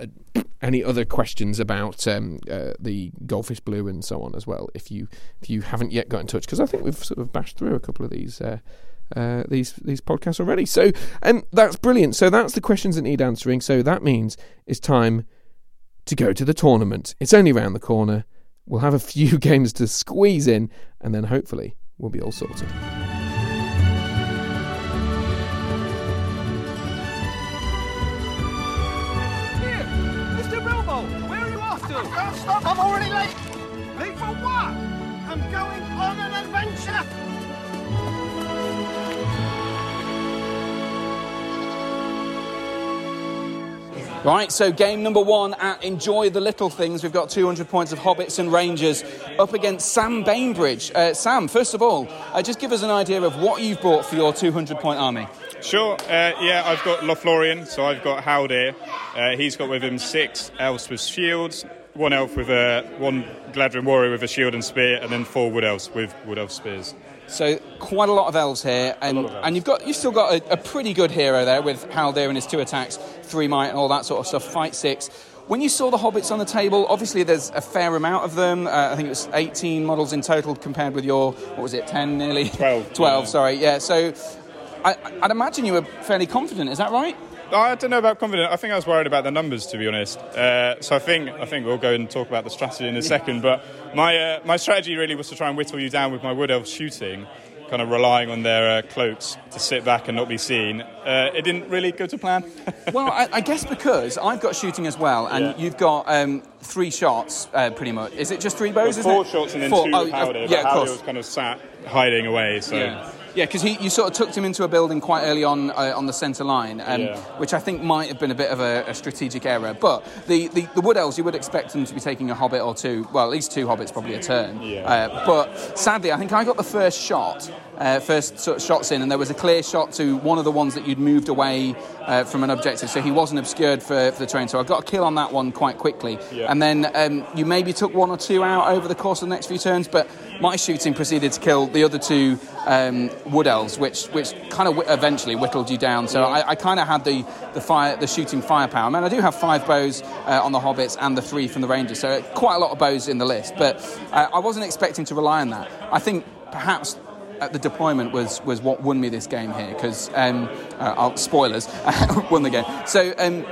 uh, any other questions about um, uh, the Goldfish Blue and so on as well, if you if you haven't yet got in touch. Because I think we've sort of bashed through a couple of these... Uh, Uh, these these podcasts already, so and that's brilliant. So that's the questions that need answering. So that means it's time to go to the tournament. It's only round the corner. We'll have a few games to squeeze in, and then hopefully we'll be all sorted. Here, Mister Bilbo, where are you off to? Don't stop! I'm already late. Late for what? I'm going on an adventure. Right, so game number one at Enjoy the Little Things. We've got two hundred points of Hobbits and Rangers up against Sam Bainbridge. Uh, Sam, first of all, uh, just give us an idea of what you've brought for your two hundred point army. Sure, uh, yeah, I've got Lothlorien, so I've got Haldir. Uh, he's got with him six elves with shields, one elf with a, one Galadrim warrior with a shield and spear, and then four wood elves with wood elf spears. So quite a lot of elves here, and, elves. and you've got you've still got a, a pretty good hero there with Haldir and his two attacks, three might and all that sort of stuff, fight six. When you saw the Hobbits on the table, obviously there's a fair amount of them. Uh, I think it was eighteen models in total compared with your, what was it, ten nearly? twelve. twelve, yeah. sorry, yeah. So I, I'd imagine you were fairly confident, is that right? I don't know about confident. I think I was worried about the numbers, to be honest. Uh, so I think I think we'll go and talk about the strategy in a second. But my uh, my strategy really was to try and whittle you down with my wood elf shooting, kind of relying on their uh, cloaks to sit back and not be seen. Uh, it didn't really go to plan. Well, I, I guess because I've got shooting as well, and yeah. you've got um, three shots, uh, pretty much. Is it just three bows? Well, four isn't it? shots and then four. two oh, powder. Yeah, of course. Was kind of sat hiding away. So. Yeah. Yeah, because you sort of tucked him into a building quite early on uh, on the centre line, um, yeah. which I think might have been a bit of a, a strategic error. But the, the, the Wood Elves, you would expect them to be taking a Hobbit or two, well, at least two Hobbits probably a turn. Yeah. Uh, but sadly, I think I got the first shot, uh, first sort of shots in, and there was a clear shot to one of the ones that you'd moved away uh, from an objective, so he wasn't obscured for, for the terrain. So I got a kill on that one quite quickly. Yeah. And then um, you maybe took one or two out over the course of the next few turns, but my shooting proceeded to kill the other two um, wood elves, which which kind of w- eventually whittled you down. So yeah. I, I kind of had the the fire the shooting firepower. I mean, I do have five bows uh, on the Hobbits and the three from the Rangers, so quite a lot of bows in the list. But uh, I wasn't expecting to rely on that. I think perhaps uh, the deployment was was what won me this game here, because um, uh, I'll, spoilers won the game. So. Um,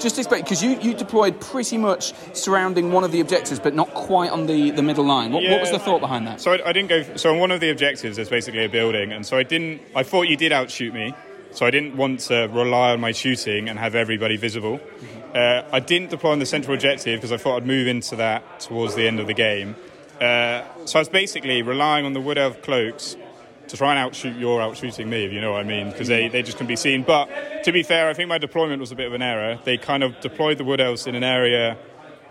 Just expect, because you, you deployed pretty much surrounding one of the objectives, but not quite on the, the middle line. What, yeah. what was the thought behind that? So I, I didn't go. So on one of the objectives, there's basically a building, and so I didn't. I thought you did outshoot me, so I didn't want to rely on my shooting and have everybody visible. Mm-hmm. Uh, I didn't deploy on the central objective because I thought I'd move into that towards the end of the game. Uh, so I was basically relying on the Wood Elf cloaks to try and outshoot your outshooting me, if you know what I mean, because they, they just can be seen. But to be fair, I think my deployment was a bit of an error. They kind of deployed the Wood Elves in an area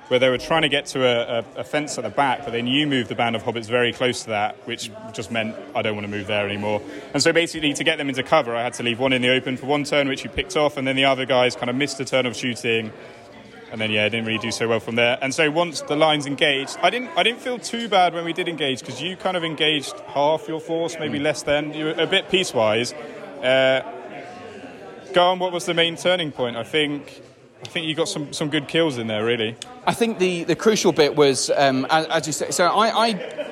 where they were trying to get to a, a, a fence at the back, but then you moved the band of hobbits very close to that, which just meant I don't want to move there anymore. And so basically, to get them into cover, I had to leave one in the open for one turn, which you picked off, and then the other guys kind of missed a turn of shooting. And then, yeah, I didn't really do so well from there. And so once the lines engaged, I didn't I didn't feel too bad when we did engage, because you kind of engaged half your force, maybe less than. You were a bit piecewise. Uh, Garm, what was the main turning point? I think I think you got some, some good kills in there, really. I think the, the crucial bit was, um, as, as you say, so I, I,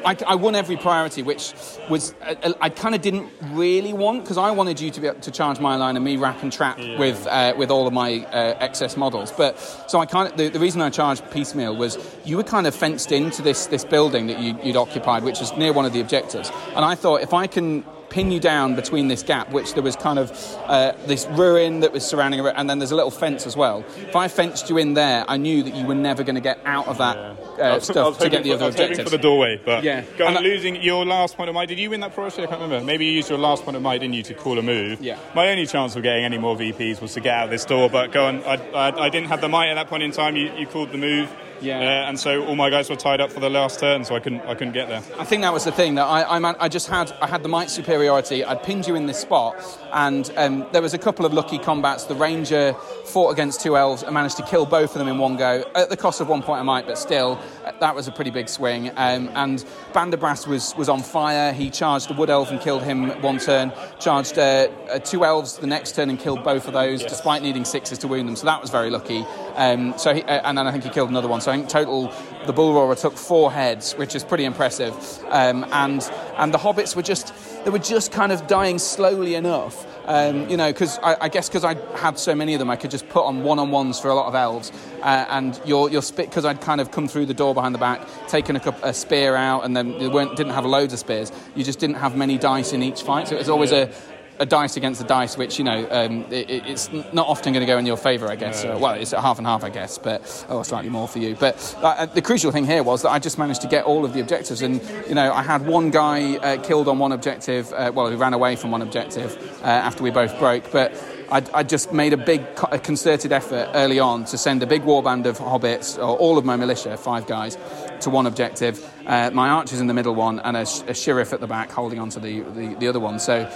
I, I won every priority, which was I, I kind of didn't really want, because I wanted you to be able to charge my line and me rack and trap yeah. with uh, with all of my uh, excess models. But so I kind of the, the reason I charged piecemeal was you were kind of fenced into this this building that you, you'd occupied, which was near one of the objectives, and I thought if I can pin you down between this gap, which there was kind of uh, this ruin that was surrounding it, and then there's a little fence as well. If I fenced you in there, I knew that you were never going to get out of that yeah. uh, was, stuff to get the for, other I was objectives. For the doorway, but yeah. Going and losing I, your last point of might. Did you win that priority? I can't remember. Maybe you used your last point of might, didn't you, to call a move? Yeah. My only chance of getting any more V Ps was to get out of this door, but go on. I, I, I didn't have the might at that point in time. You, you called the move. Yeah, uh, and so all my guys were tied up for the last turn, so I couldn't, I couldn't get there. I think that was the thing that I, I, I just had, I had the might superiority. I'd pinned you in this spot, and um, there was a couple of lucky combats. The ranger fought against two elves and managed to kill both of them in one go at the cost of one point of might, but still, that was a pretty big swing. Um, and Banderbrass was was on fire. He charged the wood elf and killed him one turn. Charged uh, uh, two elves the next turn and killed both of those, yes. despite needing sixes to wound them. So that was very lucky. Um, so he, uh, and then I think he killed another one. So I think total, the bull roarer took four heads, which is pretty impressive. Um, and and the hobbits were just they were just kind of dying slowly enough. Um, you know, because I, I guess because I had so many of them, I could just put on one-on-ones for a lot of elves. Uh, and your your spit because I'd kind of come through the door behind the back, taken a, a spear out, and then you weren't didn't have loads of spears. You just didn't have many dice in each fight, so it was always a. a dice against the dice, which, you know, um, it, it's not often going to go in your favour, I guess. No. So, well, it's half and half, I guess, but oh, slightly more for you. But uh, the crucial thing here was that I just managed to get all of the objectives. And, you know, I had one guy uh, killed on one objective, uh, well, who ran away from one objective uh, after we both broke. But I, I just made a big a concerted effort early on to send a big warband of hobbits, or all of my militia, five guys, to one objective. Uh, my archers in the middle one, and a, a sheriff at the back holding on to the, the, the other one. So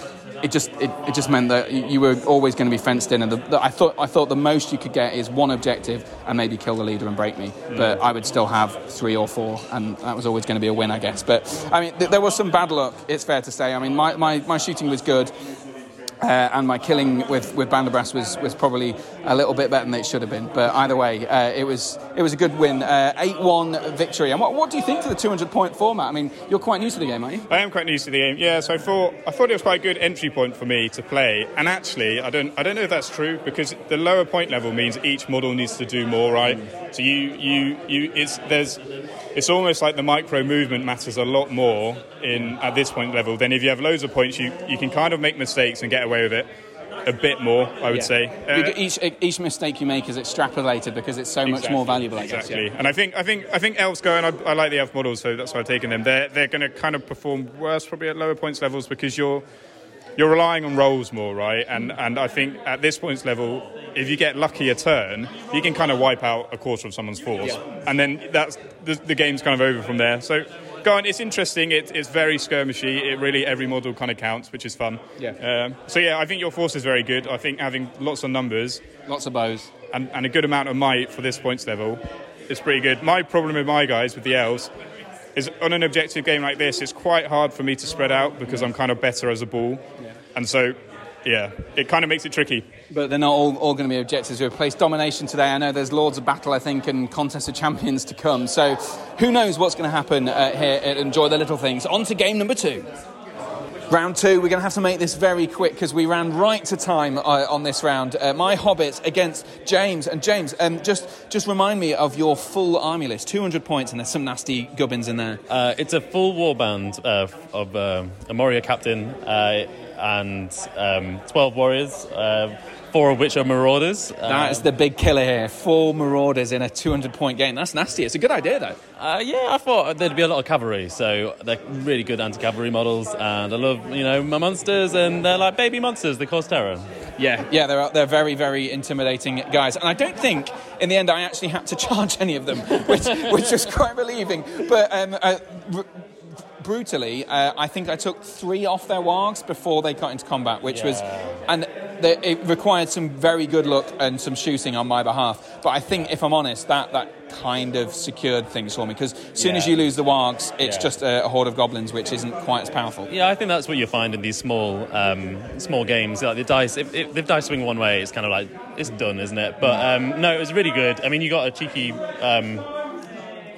it just it, it just meant that you were always going to be fenced in. And the, the, I thought I thought the most you could get is one objective and maybe kill the leader and break me. Yeah. But I would still have three or four, and that was always going to be a win, I guess. But I mean, th- there was some bad luck. It's fair to say. I mean, my, my, my shooting was good. Uh, and my killing with, with Banderbrass was, was probably a little bit better than it should have been. But either way, uh, it was it was a good win. Uh, eight one victory. And what what do you think to the two hundred point format? I mean, you're quite new to the game, aren't you? I am quite new to the game, yeah. So I thought I thought it was quite a good entry point for me to play. And actually, I don't I don't know if that's true, because the lower point level means each model needs to do more, right? Mm. So you you you it's there's it's almost like the micro movement matters a lot more in at this point level than if you have loads of points. You you can kind of make mistakes and get away with it a bit more, I would yeah. say. Uh, each each mistake you make is extrapolated because it's so exactly, much more valuable. I exactly. guess. Yeah. And I think I think I think elves go, and I, I like the elf models, so that's why I've taken them. They're they're going to kind of perform worse probably at lower points levels because you're you're relying on rolls more, right? And and I think at this points level, if you get lucky a turn, you can kind of wipe out a quarter of someone's force, yeah. and then that's the, the game's kind of over from there. So. Go on, it's interesting, it, it's very skirmishy, it really, every model kind of counts, which is fun. Yeah. Um, so yeah, I think your force is very good. I think having lots of numbers. Lots of bows. And, and a good amount of might for this points level is pretty good. My problem with my guys, with the elves, is on an objective game like this, it's quite hard for me to spread out because I'm kind of better as a ball. Yeah. And so... yeah, it kind of makes it tricky. But they're not all, all going to be objectives. We've placed domination today. I know there's Lords of Battle, I think, and Contest of Champions to come. So who knows what's going to happen uh, here at Enjoy the Little Things. On to game number two. Round two, we're going to have to make this very quick because we ran right to time uh, on this round. Uh, my hobbits against James. And James, um, just just remind me of your full army list. two hundred points, and there's some nasty gubbins in there. Uh, it's a full warband uh, of uh, a Moria captain uh, and um, twelve warriors, uh, four of which are marauders. Uh, that is the big killer here. Four marauders in a two hundred point game. That's nasty. It's a good idea, though. Uh, yeah, I thought there'd be a lot of cavalry, so they're really good anti-cavalry models, and I love, you know, my monsters, and they're like baby monsters, they cause terror. Yeah, yeah, they're they're very, very intimidating guys, and I don't think, in the end, I actually had to charge any of them, which, which was quite relieving, but... Um, uh, r- Brutally, uh, I think I took three off their wargs before they got into combat, which yeah. was, and they, it required some very good luck and some shooting on my behalf. But I think, if I'm honest, that that kind of secured things for me, because as soon yeah. as you lose the wargs, it's yeah. just a, a horde of goblins, which isn't quite as powerful. Yeah, I think that's what you find in these small um, small games. Like the dice, if, if the dice swing one way, it's kind of like, it's done, isn't it? But um, no, it was really good. I mean, you got a cheeky... Um,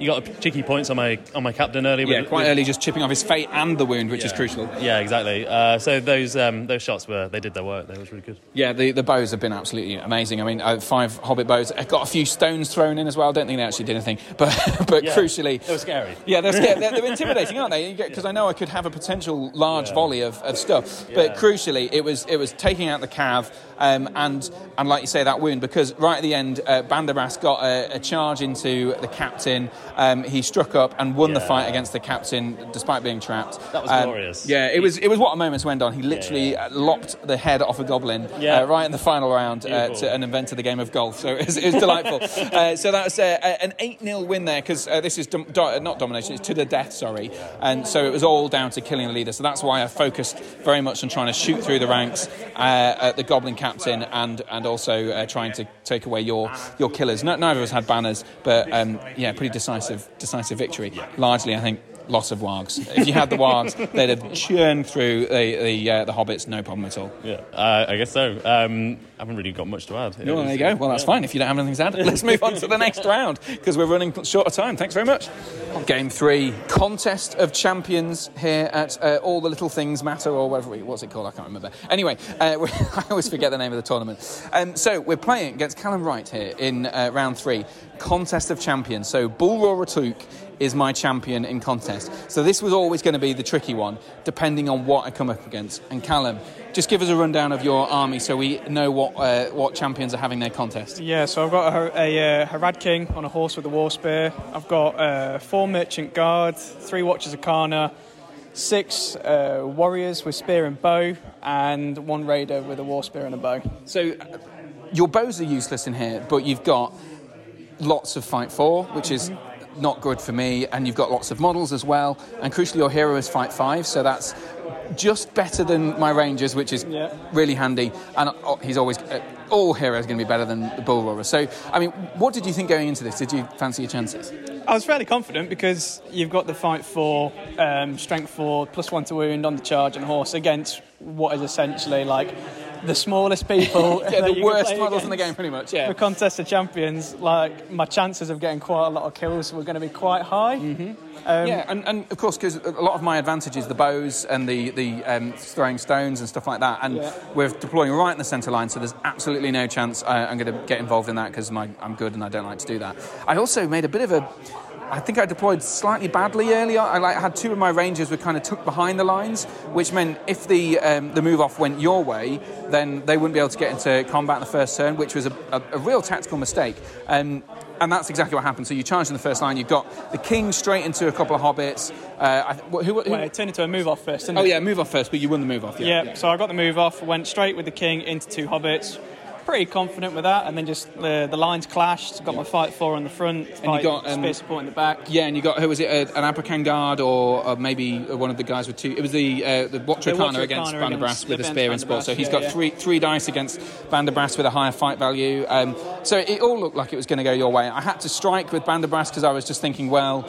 You got a cheeky points on my on my captain early. Yeah, with, quite with, early, just chipping off his fate and the wound, which yeah. is crucial. Yeah, exactly. Uh, so those um, those shots were they did their work. They was really good. Yeah, the, the bows have been absolutely amazing. I mean, uh, five hobbit bows. I got a few stones thrown in as well. I don't think they actually did anything, but but yeah. crucially, they were scary. Yeah, they're scary. they're, they're intimidating, aren't they? Because yeah. I know I could have a potential large yeah. volley of, of stuff, yeah. but crucially, it was it was taking out the cav. Um, and and like you say, that wound, because right at the end, uh, Banderas got a, a charge into the captain. Um, he struck up and won yeah. the fight against the captain, despite being trapped. That was um, glorious. Yeah, it he, was. It was what a moment to end on. He literally yeah, yeah. lopped the head off a goblin yeah. uh, right in the final round uh, to, and invented the game of golf. So it was, it was delightful. uh, so that was uh, an eight nil win there, because uh, this is dom- do- not domination; it's to the death. Sorry, and so it was all down to killing the leader. So that's why I focused very much on trying to shoot through the ranks uh, at the goblin captain. Captain and and also uh, trying to take away your your killers. No, neither of us had banners, but um, yeah, pretty decisive decisive victory. Largely, I think, loss of wargs. If you had the wargs, they'd have churned through the the, uh, the hobbits, no problem at all. Yeah, uh, I guess so. Um, I haven't really got much to add. No, well, there you go. Well, that's yeah. fine. If you don't have anything to add, let's move on to the next round, because we're running short of time. Thanks very much. Game three, Contest of Champions here at uh, All the Little Things Matter, or whatever. We, what's it called? I can't remember. Anyway, uh, I always forget the name of the tournament. Um, so we're playing against Callum Wright here in uh, round three, Contest of Champions. So Bulroar Atuk is my champion in contest. So this was always going to be the tricky one, depending on what I come up against. And Callum, just give us a rundown of your army so we know what uh, what champions are having their contest. Yeah, so I've got a, a, a Harad King on a horse with a war spear. I've got uh, four Merchant Guard, three Watchers of Karna, six uh, warriors with spear and bow, and one raider with a war spear and a bow. So uh, your bows are useless in here, but you've got lots of fight for, which is... not good for me, and you've got lots of models as well, and crucially your hero is fight five, so that's just better than my rangers, which is yeah. really handy, and he's always uh, all heroes going to be better than the Bulroar. So I mean, what did you think going into this? Did you fancy your chances? I was fairly confident, because you've got the fight for um, strength four, plus one to wound on the charge and horse, against what is essentially like the smallest people. yeah, the worst models against. in the game, pretty much. Yeah. For Contest of Champions, like, my chances of getting quite a lot of kills were going to be quite high. Mm-hmm. Um, yeah, and, and of course, because a lot of my advantage is the bows and the, the um, throwing stones and stuff like that, and yeah. we're deploying right in the centre line, so there's absolutely no chance I, I'm going to get involved in that, because I'm good and I don't like to do that. I also made a bit of a... I think I deployed slightly badly earlier. I like, had two of my rangers were kind of tucked behind the lines, which meant if the um, the move-off went your way, then they wouldn't be able to get into combat in the first turn, which was a, a, a real tactical mistake. Um, and that's exactly what happened. So you charged in the first line, you've got the king straight into a couple of hobbits. Uh, I, who, who, who? Wait, it turned into a move-off first, didn't it? Oh, yeah, move-off first, but you won the move-off. Yeah, yeah, yeah, so I got the move-off, went straight with the king into two hobbits. Pretty confident with that, and then just the the lines clashed. Got yeah. my fight four on the front, and you got um, spear support in the back. Yeah, and you got who was it? Uh, an Abrakan guard, or, or maybe one of the guys with two. It was the uh, the Watcher of Karna against Banderas with a spear and support. So he's yeah, got yeah. three three dice against Banderas with a higher fight value. Um, so it all looked like it was going to go your way. I had to strike with Banderas because I was just thinking, well,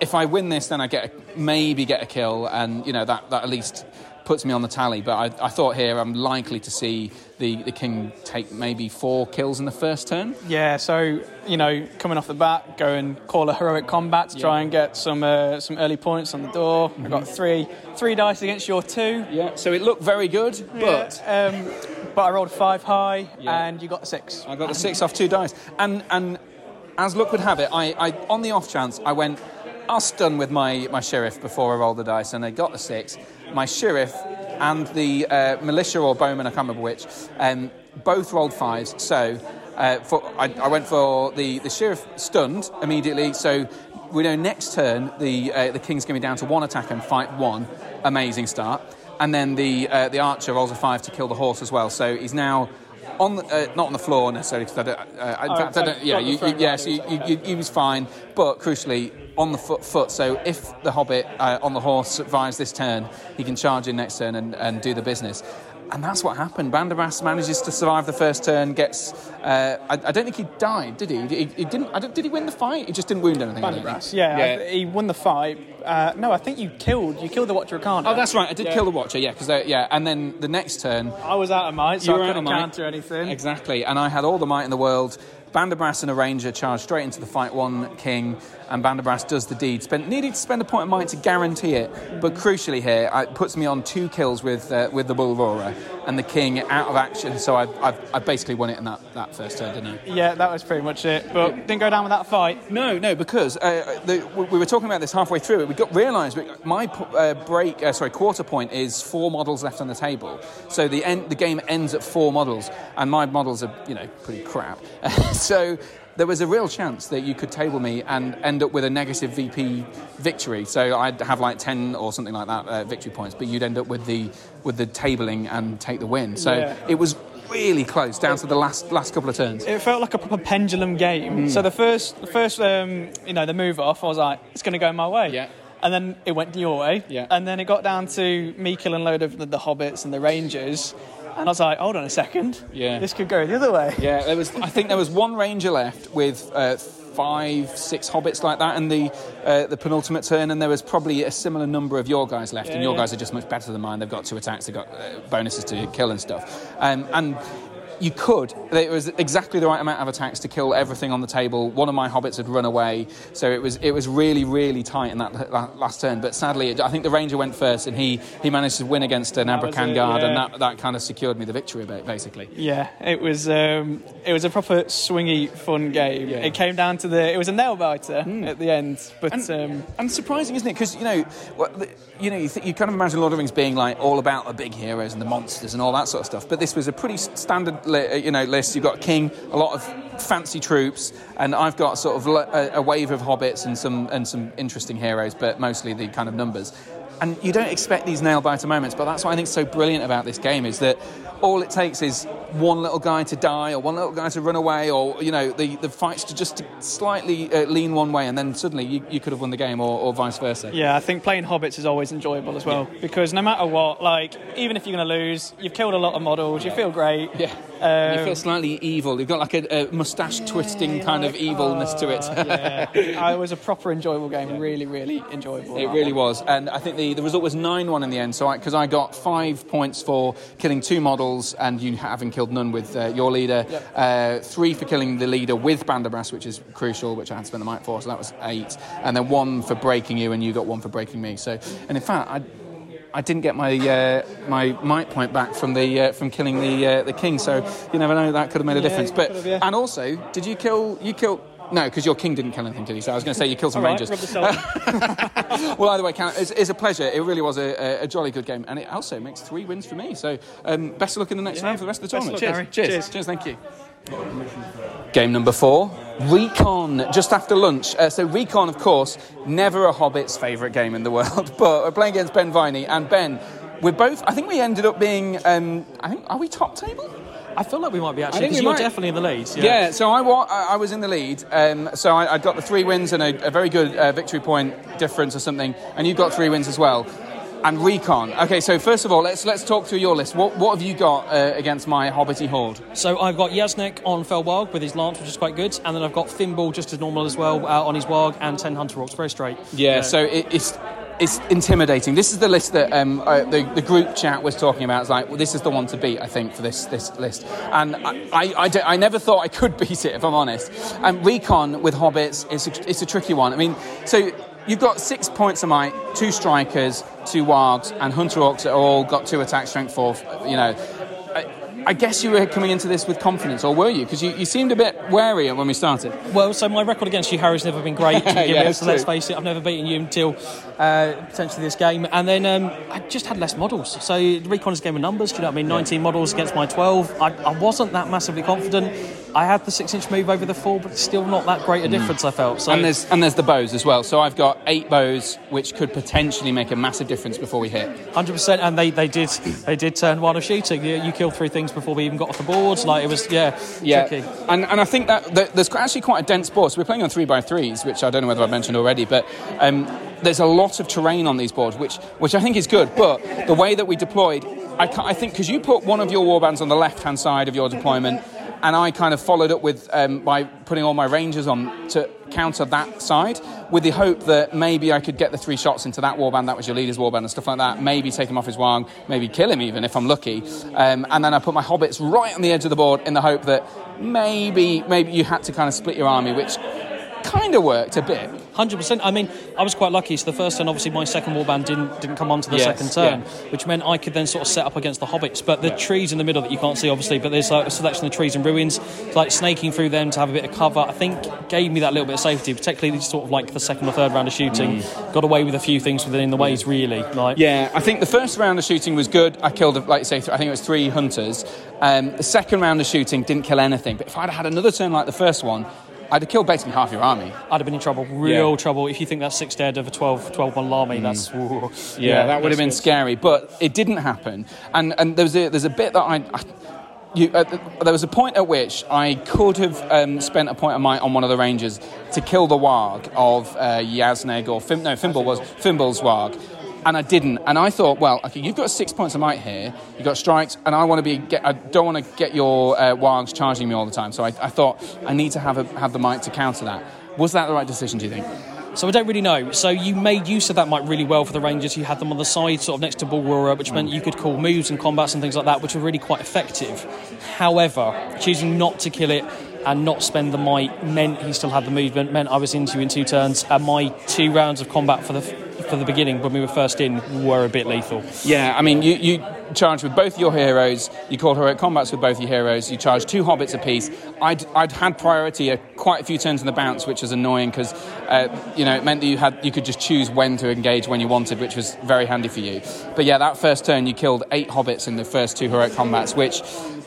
if I win this, then I get a, maybe get a kill, and you know that that at least puts me on the tally. But I, I thought here I'm likely to see the, the king take maybe four kills in the first turn. Yeah, so, you know, coming off the bat, go and call a heroic combat to yeah. try and get some uh, some early points on the door. Mm-hmm. I got three three dice against your two. Yeah, so it looked very good, but... Yeah, um, but I rolled five high, yeah. and you got the six. I got the six off two dice. And, and as luck would have it, I, I on the off chance, I went... I was stunned with my, my sheriff before I rolled the dice, and I got the six. My sheriff and the uh, militia or bowman, I can't remember which, um, both rolled fives. So uh, for, I, I went for the, the sheriff stunned immediately. So we know next turn the uh, the king's going to be down to one attack and fight one. Amazing start. And then the uh, the archer rolls a five to kill the horse as well. So he's now... On the, uh, not on the floor necessarily, because I don't. Uh, I, oh, I, I don't yeah, you, you, yeah. So you, you, you, he was fine, but crucially on the foot. foot. So if the hobbit uh, on the horse survives this turn, he can charge in next turn and, and do the business. And that's what happened. Banderas manages to survive the first turn, gets... Uh, I, I don't think he died, did he? He, he didn't. I don't, did he win the fight? He just didn't wound anything. Banderas, yeah, yeah. He won the fight. Uh, no, I think you killed. You killed the Watcher of Khanda. Oh, that's right. I did yeah. kill the Watcher, yeah. Cause yeah. And then the next turn... I was out of might, so I couldn't counter anything. Exactly. And I had all the might in the world. Banderas and a Ranger charge straight into the fight, one king, and Banderas does the deed. Spent, needed to spend a point of might to guarantee it, but crucially here, it puts me on two kills with uh, with the Bull Roarer and the king out of action, so I I, I basically won it in that, that first turn, didn't I? Yeah, that was pretty much it, but didn't go down with that fight. No, no, because uh, the, we were talking about this halfway through it. We got realised my uh, break, uh, sorry, quarter point is four models left on the table, so the end, the game ends at four models, and my models are, you know, pretty crap. So there was a real chance that you could table me and end up with a negative V P victory. So I'd have like ten or something like that uh, victory points, but you'd end up with the with the tabling and take the win. So yeah. It was really close down to the last last couple of turns. It felt like a proper pendulum game. Mm. So the first the first um, you know the move off, I was like, it's going to go my way. Yeah. And then it went your way. Yeah. And then it got down to me killing a load of the, the hobbits and the rangers. And I was like, hold on a second. Yeah. This could go the other way. Yeah, there was. I think there was one ranger left with uh, five, six hobbits like that in the uh, the penultimate turn, and there was probably a similar number of your guys left, yeah, and your yeah. guys are just much better than mine. They've got two attacks, they've got uh, bonuses to kill and stuff. Um, and you could. It was exactly the right amount of attacks to kill everything on the table. One of my hobbits had run away, so it was it was really, really tight in that last turn. But sadly, it, I think the Ranger went first, and he, he managed to win against an Abrakan guard, yeah. and that, that kind of secured me the victory, basically. Yeah, it was um, it was a proper swingy, fun game. Yeah. It came down to the... It was a nail-biter mm. at the end. But and, um, and surprising, isn't it? Because, you know, you know, you, th- you kind of imagine Lord of the Rings being like all about the big heroes and the monsters and all that sort of stuff, but this was a pretty standard... You know, list. You've got a king, a lot of fancy troops, and I've got sort of a wave of hobbits and some and some interesting heroes, but mostly the kind of numbers. And you don't expect these nail-biter moments, but that's what I think is so brilliant about this game, is that all it takes is one little guy to die or one little guy to run away, or, you know, the, the fights to just slightly uh, lean one way, and then suddenly you, you could have won the game, or, or vice versa. Yeah, I think playing hobbits is always enjoyable as well, yeah. because no matter what, like, even if you're going to lose, you've killed a lot of models, yeah. you feel great. Yeah. Um, you feel slightly evil. You've got like a, a moustache-twisting yeah, kind like, of evilness oh, to it. yeah. It was a proper enjoyable game, yeah. really, really enjoyable. It really one. was, and I think the, the result was nine one in the end, so because I, I got five points for killing two models and you having killed none with uh, your leader, yep. uh, three for killing the leader with Banderas, which is crucial, which I had to spend a might for, so that was eight, and then one for breaking you, and you got one for breaking me. So, and in fact, I... I didn't get my uh, my might point back from the uh, from killing the uh, the king, so you never know, that could have made a yeah, difference. But yeah. and also, did you kill you kill? No, because your king didn't kill anything, did he? So I was going to say you killed some rangers. Well, either way, it's, it's a pleasure. It really was a, a jolly good game, and it also makes three wins for me. So um, best of luck in the next yeah. round for the rest of the best tournament. Luck, cheers. Cheers. cheers, cheers, thank you. Game number four, Recon, just after lunch. Uh, so Recon, of course, never a Hobbit's favourite game in the world, but we're playing against Ben Viney. And Ben, we're both, I think we ended up being, um, I think, are we top table? I feel like we might be, actually, because you're might. definitely in the lead. Yeah, yeah so I, wa- I was in the lead. Um, so I, I got the three wins and a, a very good uh, victory point difference or something. And you got three wins as well. And Recon. Okay, so first of all, let's let's talk through your list. What what have you got uh, against my Hobbity horde? So I've got Yaznik on Fellwarg with his lance, which is quite good, and then I've got Fimbul just as normal as well uh, on his warg, and ten hunter orcs, very straight. Yeah, yeah. so it, it's. It's intimidating. This is the list that um, uh, the, the group chat was talking about. It's like, well, this is the one to beat, I think, for this this list. And I I, I, I never thought I could beat it, if I'm honest. And Recon with Hobbits, it's a, it's a tricky one. I mean, so you've got six points of might, two strikers, two wargs, and hunter orcs are all got two attack, strength four, you know. I guess you were coming into this with confidence, or were you? Because you, you seemed a bit wary when we started. Well, so my record against you, Harry's never been great. yeah, so let's face it, I've never beaten you until uh, potentially this game. And then um, I just had less models. So Recon is a game of numbers, do you know what I mean? nineteen yeah. models against my twelve. I, I wasn't that massively confident. I had the six-inch move over the four, but still not that great a difference, mm. I felt. So. And there's and there's the bows as well. So I've got eight bows, which could potentially make a massive difference before we hit. one hundred percent, and they, they did they did turn while I was shooting. You, you killed three things before we even got off the board. Like, it was, yeah, yeah. tricky. And, and I think that, that there's actually quite a dense board. So we're playing on three by threes, which I don't know whether I've mentioned already, but... Um, there's a lot of terrain on these boards, which which I think is good, but the way that we deployed I, I think because you put one of your warbands on the left-hand side of your deployment, and I kind of followed up with um, by putting all my Rangers on to counter that side, with the hope that maybe I could get the three shots into that warband that was your leader's warband and stuff like that, maybe take him off his wang, maybe kill him even if I'm lucky. Um, and then I put my hobbits right on the edge of the board in the hope that maybe maybe you had to kind of split your army, which kind of worked a bit. one hundred percent. I mean, I was quite lucky. So the first turn, obviously, my second warband didn't didn't come on to the yes, second turn, yeah. which meant I could then sort of set up against the hobbits. But the yeah. trees in the middle that you can't see, obviously, but there's like a selection of trees and ruins, like snaking through them to have a bit of cover, I think gave me that little bit of safety, particularly sort of like the second or third round of shooting. Mm. Got away with a few things within the ways, really. Like, yeah, I think the first round of shooting was good. I killed, like you say, th- I think it was three hunters. Um, the second round of shooting didn't kill anything. But if I'd had another turn like the first one, I'd have killed basically half your army. I'd have been in trouble, real yeah. trouble. If you think that's six dead of a twelve, twelve-man army, mm. that's... Ooh. Yeah, yeah, that would have been scary, but it didn't happen. And and there was a, there's a bit that I... I you, uh, there was a point at which I could have um, spent a point of might on one of the Rangers to kill the warg of uh, Yazneg, or... Fim, no, Fimbul was... Fimbul's warg. And I didn't. And I thought, well, okay, you've got six points of might here. You've got strikes, and I want to be. Get, I don't want to get your uh, wargs charging me all the time. So I, I thought I need to have a, have the might to counter that. Was that the right decision, do you think? So I don't really know. So you made use of that might really well for the Rangers. You had them on the side, sort of next to Bulwara, which meant you could call moves and combats and things like that, which were really quite effective. However, choosing not to kill it and not spend the might meant he still had the movement, meant I was into you in two turns, and my two rounds of combat for the for the beginning when we were first in were a bit lethal. Yeah, I mean, you, you charged with both your heroes, you called heroic combats with both your heroes, you charged two hobbits apiece. I'd, I'd had priority a, quite a few turns in the bounce, which was annoying because, uh, you know, it meant that you had you could just choose when to engage when you wanted, which was very handy for you. But yeah, that first turn, you killed eight hobbits in the first two heroic combats, which...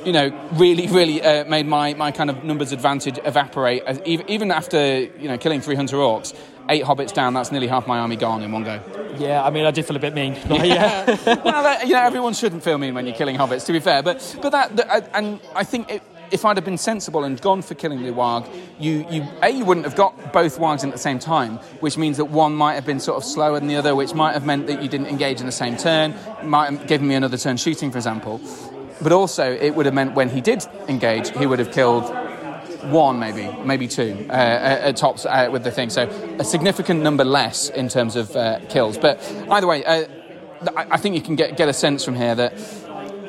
you know, really, really uh, made my, my kind of numbers advantage evaporate. As even, even after, you know, killing three hunter orcs, eight hobbits down, that's nearly half my army gone in one go. Yeah, I mean, I did feel a bit mean. Not yeah. yeah. Well, that, you know, everyone shouldn't feel mean when you're killing hobbits, to be fair. But but that, that and I think it, if I'd have been sensible and gone for killing the warg, you, you, A, you wouldn't have got both wargs in at the same time, which means that one might have been sort of slower than the other, which might have meant that you didn't engage in the same turn, might have given me another turn shooting, for example. But also, it would have meant when he did engage, he would have killed one, maybe, maybe two, uh, uh, tops uh, with the thing. So a significant number less in terms of uh, kills. But either way, uh, I think you can get, get a sense from here that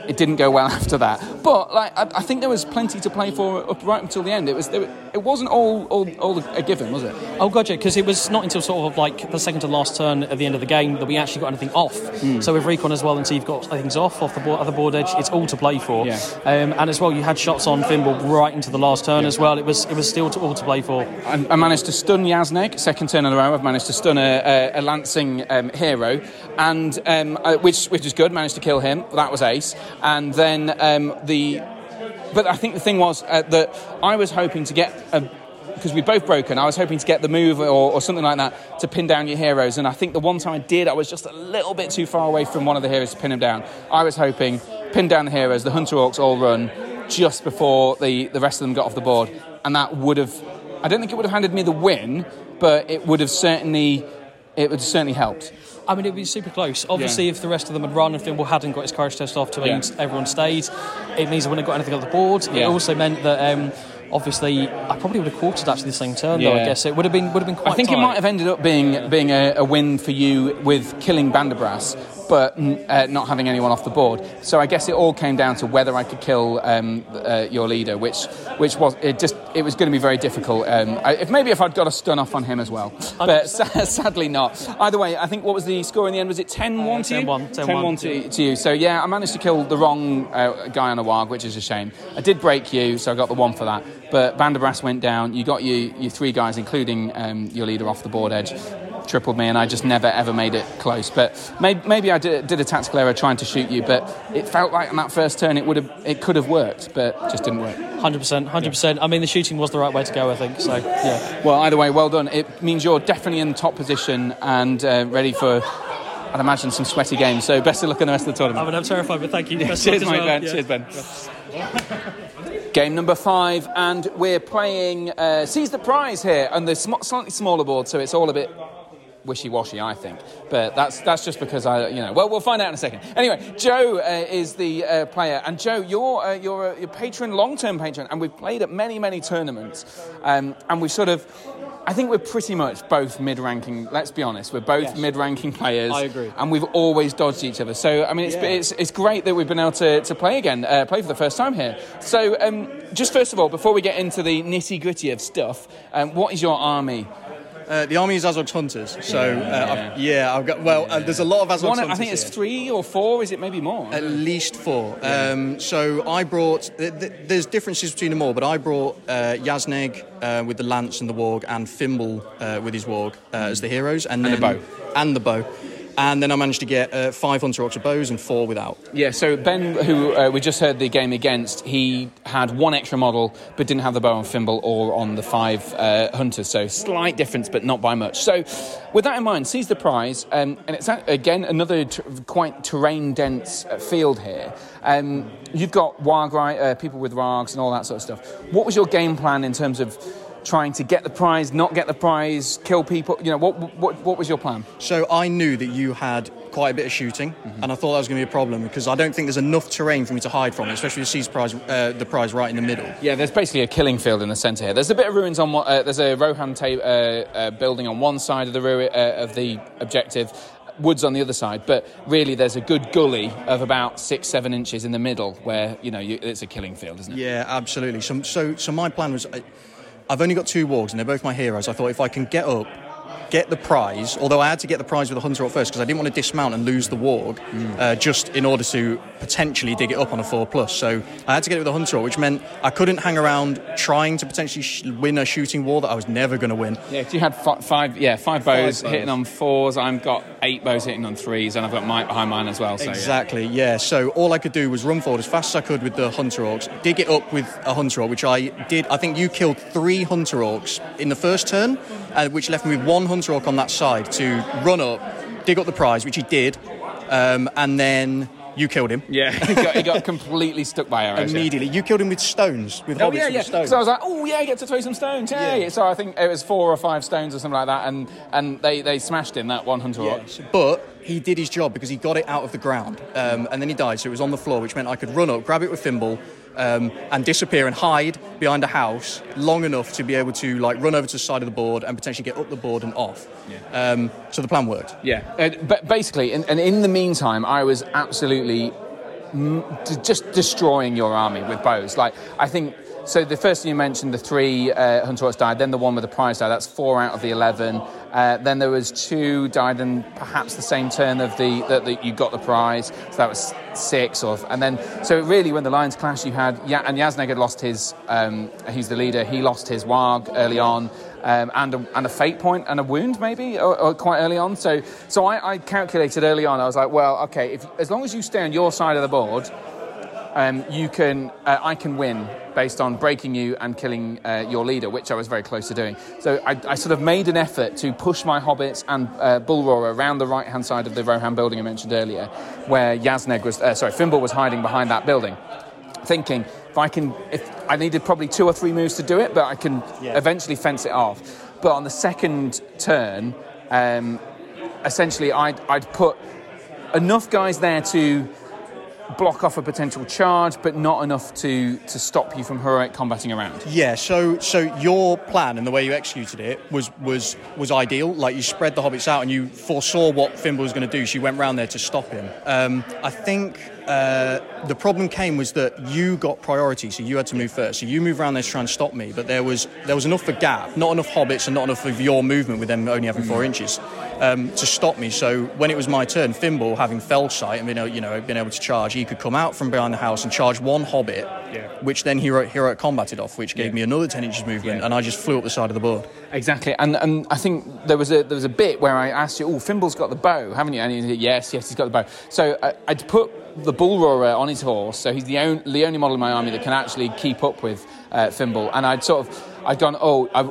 it didn't go well after that. But like, I, I think there was plenty to play for up right until the end. It was it, it wasn't all, all all a given, was it? Oh, gotcha, because it was not until sort of like the second to last turn at the end of the game that we actually got anything off. Mm. So with Recon as well, until you've got things off, off the board, other board edge, it's all to play for. Yeah. Um, and as well, you had shots on Fimbul right into the last turn yeah. as well. It was it was still to, all to play for. I, I managed to stun Yazneg, second turn in a row. I've managed to stun a, a, a Lancing um, hero, and um, uh, which which is good. Managed to kill him. That was ace. And then um, the... But I think the thing was uh, that I was hoping to get... Because we'd both broken, I was hoping to get the move or, or something like that to pin down your heroes. And I think the one time I did, I was just a little bit too far away from one of the heroes to pin him down. I was hoping, pin down the heroes, the Hunter Orcs all run just before the, the rest of them got off the board. And that would have... I don't think it would have handed me the win, but it would have certainly... It would have certainly helped. I mean, it would be super close. Obviously, yeah. if the rest of them had run and Fimbul hadn't got his courage test off to yeah. everyone stayed, it means I wouldn't have got anything off the board. Yeah. It also meant that, um, obviously, I probably would have quartered actually the same turn, yeah. though, I guess. It would have been would have been quite I think tight. It might have ended up being yeah. being a, a win for you with killing Banderbrass, but uh, not having anyone off the board. So I guess it all came down to whether I could kill um, uh, your leader, which which was it just it was going to be very difficult. Um, I, if maybe if I'd got a stun off on him as well, but sadly not. Either way, I think what was the score in the end? Was it ten one to you? ten one to, to you. So yeah, I managed to kill the wrong uh, guy on a warg, which is a shame. I did break you, so I got the one for that. But Banderbrass went down. You got you your three guys, including um, your leader, off the board edge. Tripled me, and I just never ever made it close. But maybe, maybe I did, did a tactical error trying to shoot you, but it felt like on that first turn it would have it could have worked, but just didn't work. one hundred percent, one hundred percent. I mean, the shooting was the right way to go, I think. So yeah. Well, either way, well done. It means you're definitely in top position and uh, ready for, I'd imagine, some sweaty games. So best of luck on the rest of the tournament. I mean, I'm terrified, but thank you. Best Cheers, mate, well. Ben. Yeah. Cheers, Ben. Game number five, and we're playing uh, Seize the Prize here on the sm- slightly smaller board, so it's all a bit. wishy-washy, I think. But that's that's just because I, you know. Well, we'll find out in a second. Anyway, Joe uh, is the uh, player, and Joe, you're uh, you're a patron, long-term patron, and we've played at many, many tournaments, um, and we sort of. I think we're pretty much both mid-ranking, let's be honest. We're both yes. mid-ranking players. I agree. And we've always dodged each other. So, I mean, it's yeah. it's, it's great that we've been able to, to play again, uh, play for the first time here. So, um, just first of all, before we get into the nitty-gritty of stuff, um, what is your army? Uh, the army is Azog Hunters, so uh, yeah. I've, yeah, I've got. Well, yeah. uh, there's a lot of Azog Hunters. I think it's here. three or four. Is it maybe more? At least four. Yeah. Um, so I brought. Th- th- there's differences between them all, but I brought uh, Yazneg uh, with the lance and the warg, and Fimbul uh, with his warg uh, as the heroes, and, then, and the bow, and the bow. And then I managed to get uh, five Hunter Orcs with bows and four without. Yeah, so Ben, who uh, we just heard the game against, he had one extra model, but didn't have the bow on Fimbul or on the five uh, Hunters. So slight difference, but not by much. So with that in mind, seize the prize. Um, and it's, again, another t- quite terrain-dense field here. Um, you've got warg, uh, people with wargs and all that sort of stuff. What was your game plan in terms of trying to get the prize, not get the prize, kill people? You know, what what what was your plan? So I knew that you had quite a bit of shooting, mm-hmm. and I thought that was going to be a problem because I don't think there's enough terrain for me to hide from, especially if you seize prize, uh, the prize right in the middle. Yeah, there's basically a killing field in the centre here. There's a bit of ruins on. Uh, there's a Rohan ta- uh, uh, building on one side of the ru- uh, of the objective. Woods on the other side, but really there's a good gully of about six, seven inches in the middle where you know you, it's a killing field, isn't it? Yeah, absolutely. So so so my plan was. I, I've only got two wargs, and they're both my heroes. I thought if I can get up, get the prize, although I had to get the prize with a Hunter Orc first because I didn't want to dismount and lose the warg, mm. uh, just in order to potentially dig it up on a four plus. So I had to get it with a Hunter Orc, which meant I couldn't hang around trying to potentially sh- win a shooting war that I was never going to win. Yeah, if you had f- five, yeah, five bows, five bows hitting on fours, I've got eight bows hitting on threes, and I've got my behind mine as well. So, exactly, yeah. yeah. So all I could do was run forward as fast as I could with the Hunter Orcs, dig it up with a Hunter Orc, which I did. I think you killed three Hunter Orcs in the first turn, uh, which left me with one Hunter Hunter Orc on that side to run up, dig up the prize, which he did, um, and then you killed him. Yeah, he got, he got completely stuck by arrows. Immediately. Yeah. You killed him with stones, with oh, yeah, yeah. stones. Because I was like, oh, yeah, I get to throw some stones, yay. Yeah. So I think it was four or five stones or something like that, and, and they, they smashed him, that one Hunter Orc. Yeah. But he did his job because he got it out of the ground, um, and then he died, so it was on the floor, which meant I could run up, grab it with Fimbul, Um, and disappear and hide behind a house long enough to be able to like run over to the side of the board and potentially get up the board and off. Yeah. Um, so the plan worked. Yeah. Uh, but basically, and, and in the meantime, I was absolutely m- just destroying your army with bows. Like I think. So the first thing you mentioned, the three uh, Hunter Orcs died, then the one with the prize died. That's four out of the eleven. Uh, then there was two died in perhaps the same turn of the that you got the prize. So that was six. Or, and then, so really when the Lions clashed, you had, yeah, and Yazneg had lost his, um, he's the leader, he lost his warg early on. Um, and, a, and a fate point and a wound maybe or, or quite early on so so I, I calculated early on. I was like, well, okay, if as long as you stay on your side of the board, Um, you can, uh, I can win based on breaking you and killing uh, your leader, which I was very close to doing. So I, I sort of made an effort to push my hobbits and uh, Bulroar around the right-hand side of the Rohan building I mentioned earlier, where Yazneg was, uh, sorry, Fimbul was hiding behind that building, thinking if I can, if I needed probably two or three moves to do it, but I can yeah. eventually fence it off. But on the second turn, um, essentially, I'd, I'd put enough guys there to block off a potential charge, but not enough to to stop you from heroic combating around. Yeah, so so your plan and the way you executed it was was was ideal. Like, you spread the hobbits out and you foresaw what Fimbul was going to do, so you went round there to stop him. Um, I think uh, the problem came was that you got priority, so you had to move first. So you moved around there to try and stop me, but there was there was enough for gap, not enough hobbits and not enough of your movement with them only having four inches um, to stop me. So when it was my turn, Fimbul, having fell sight and being able, you know, being able to charge, he could come out from behind the house and charge one hobbit, yeah. which then hero heroic combated off, which gave yeah. me another ten inches movement, yeah. and I just flew up the side of the board. Exactly, and and I think there was a there was a bit where I asked you, oh, Fimbul's got the bow, haven't you? And he said, yes, yes, he's got the bow. So I, I'd put the Bulroarer on his horse, so he's the only, the only model in my army that can actually keep up with uh, Fimbul. And I'd sort of, I'd gone, oh, I.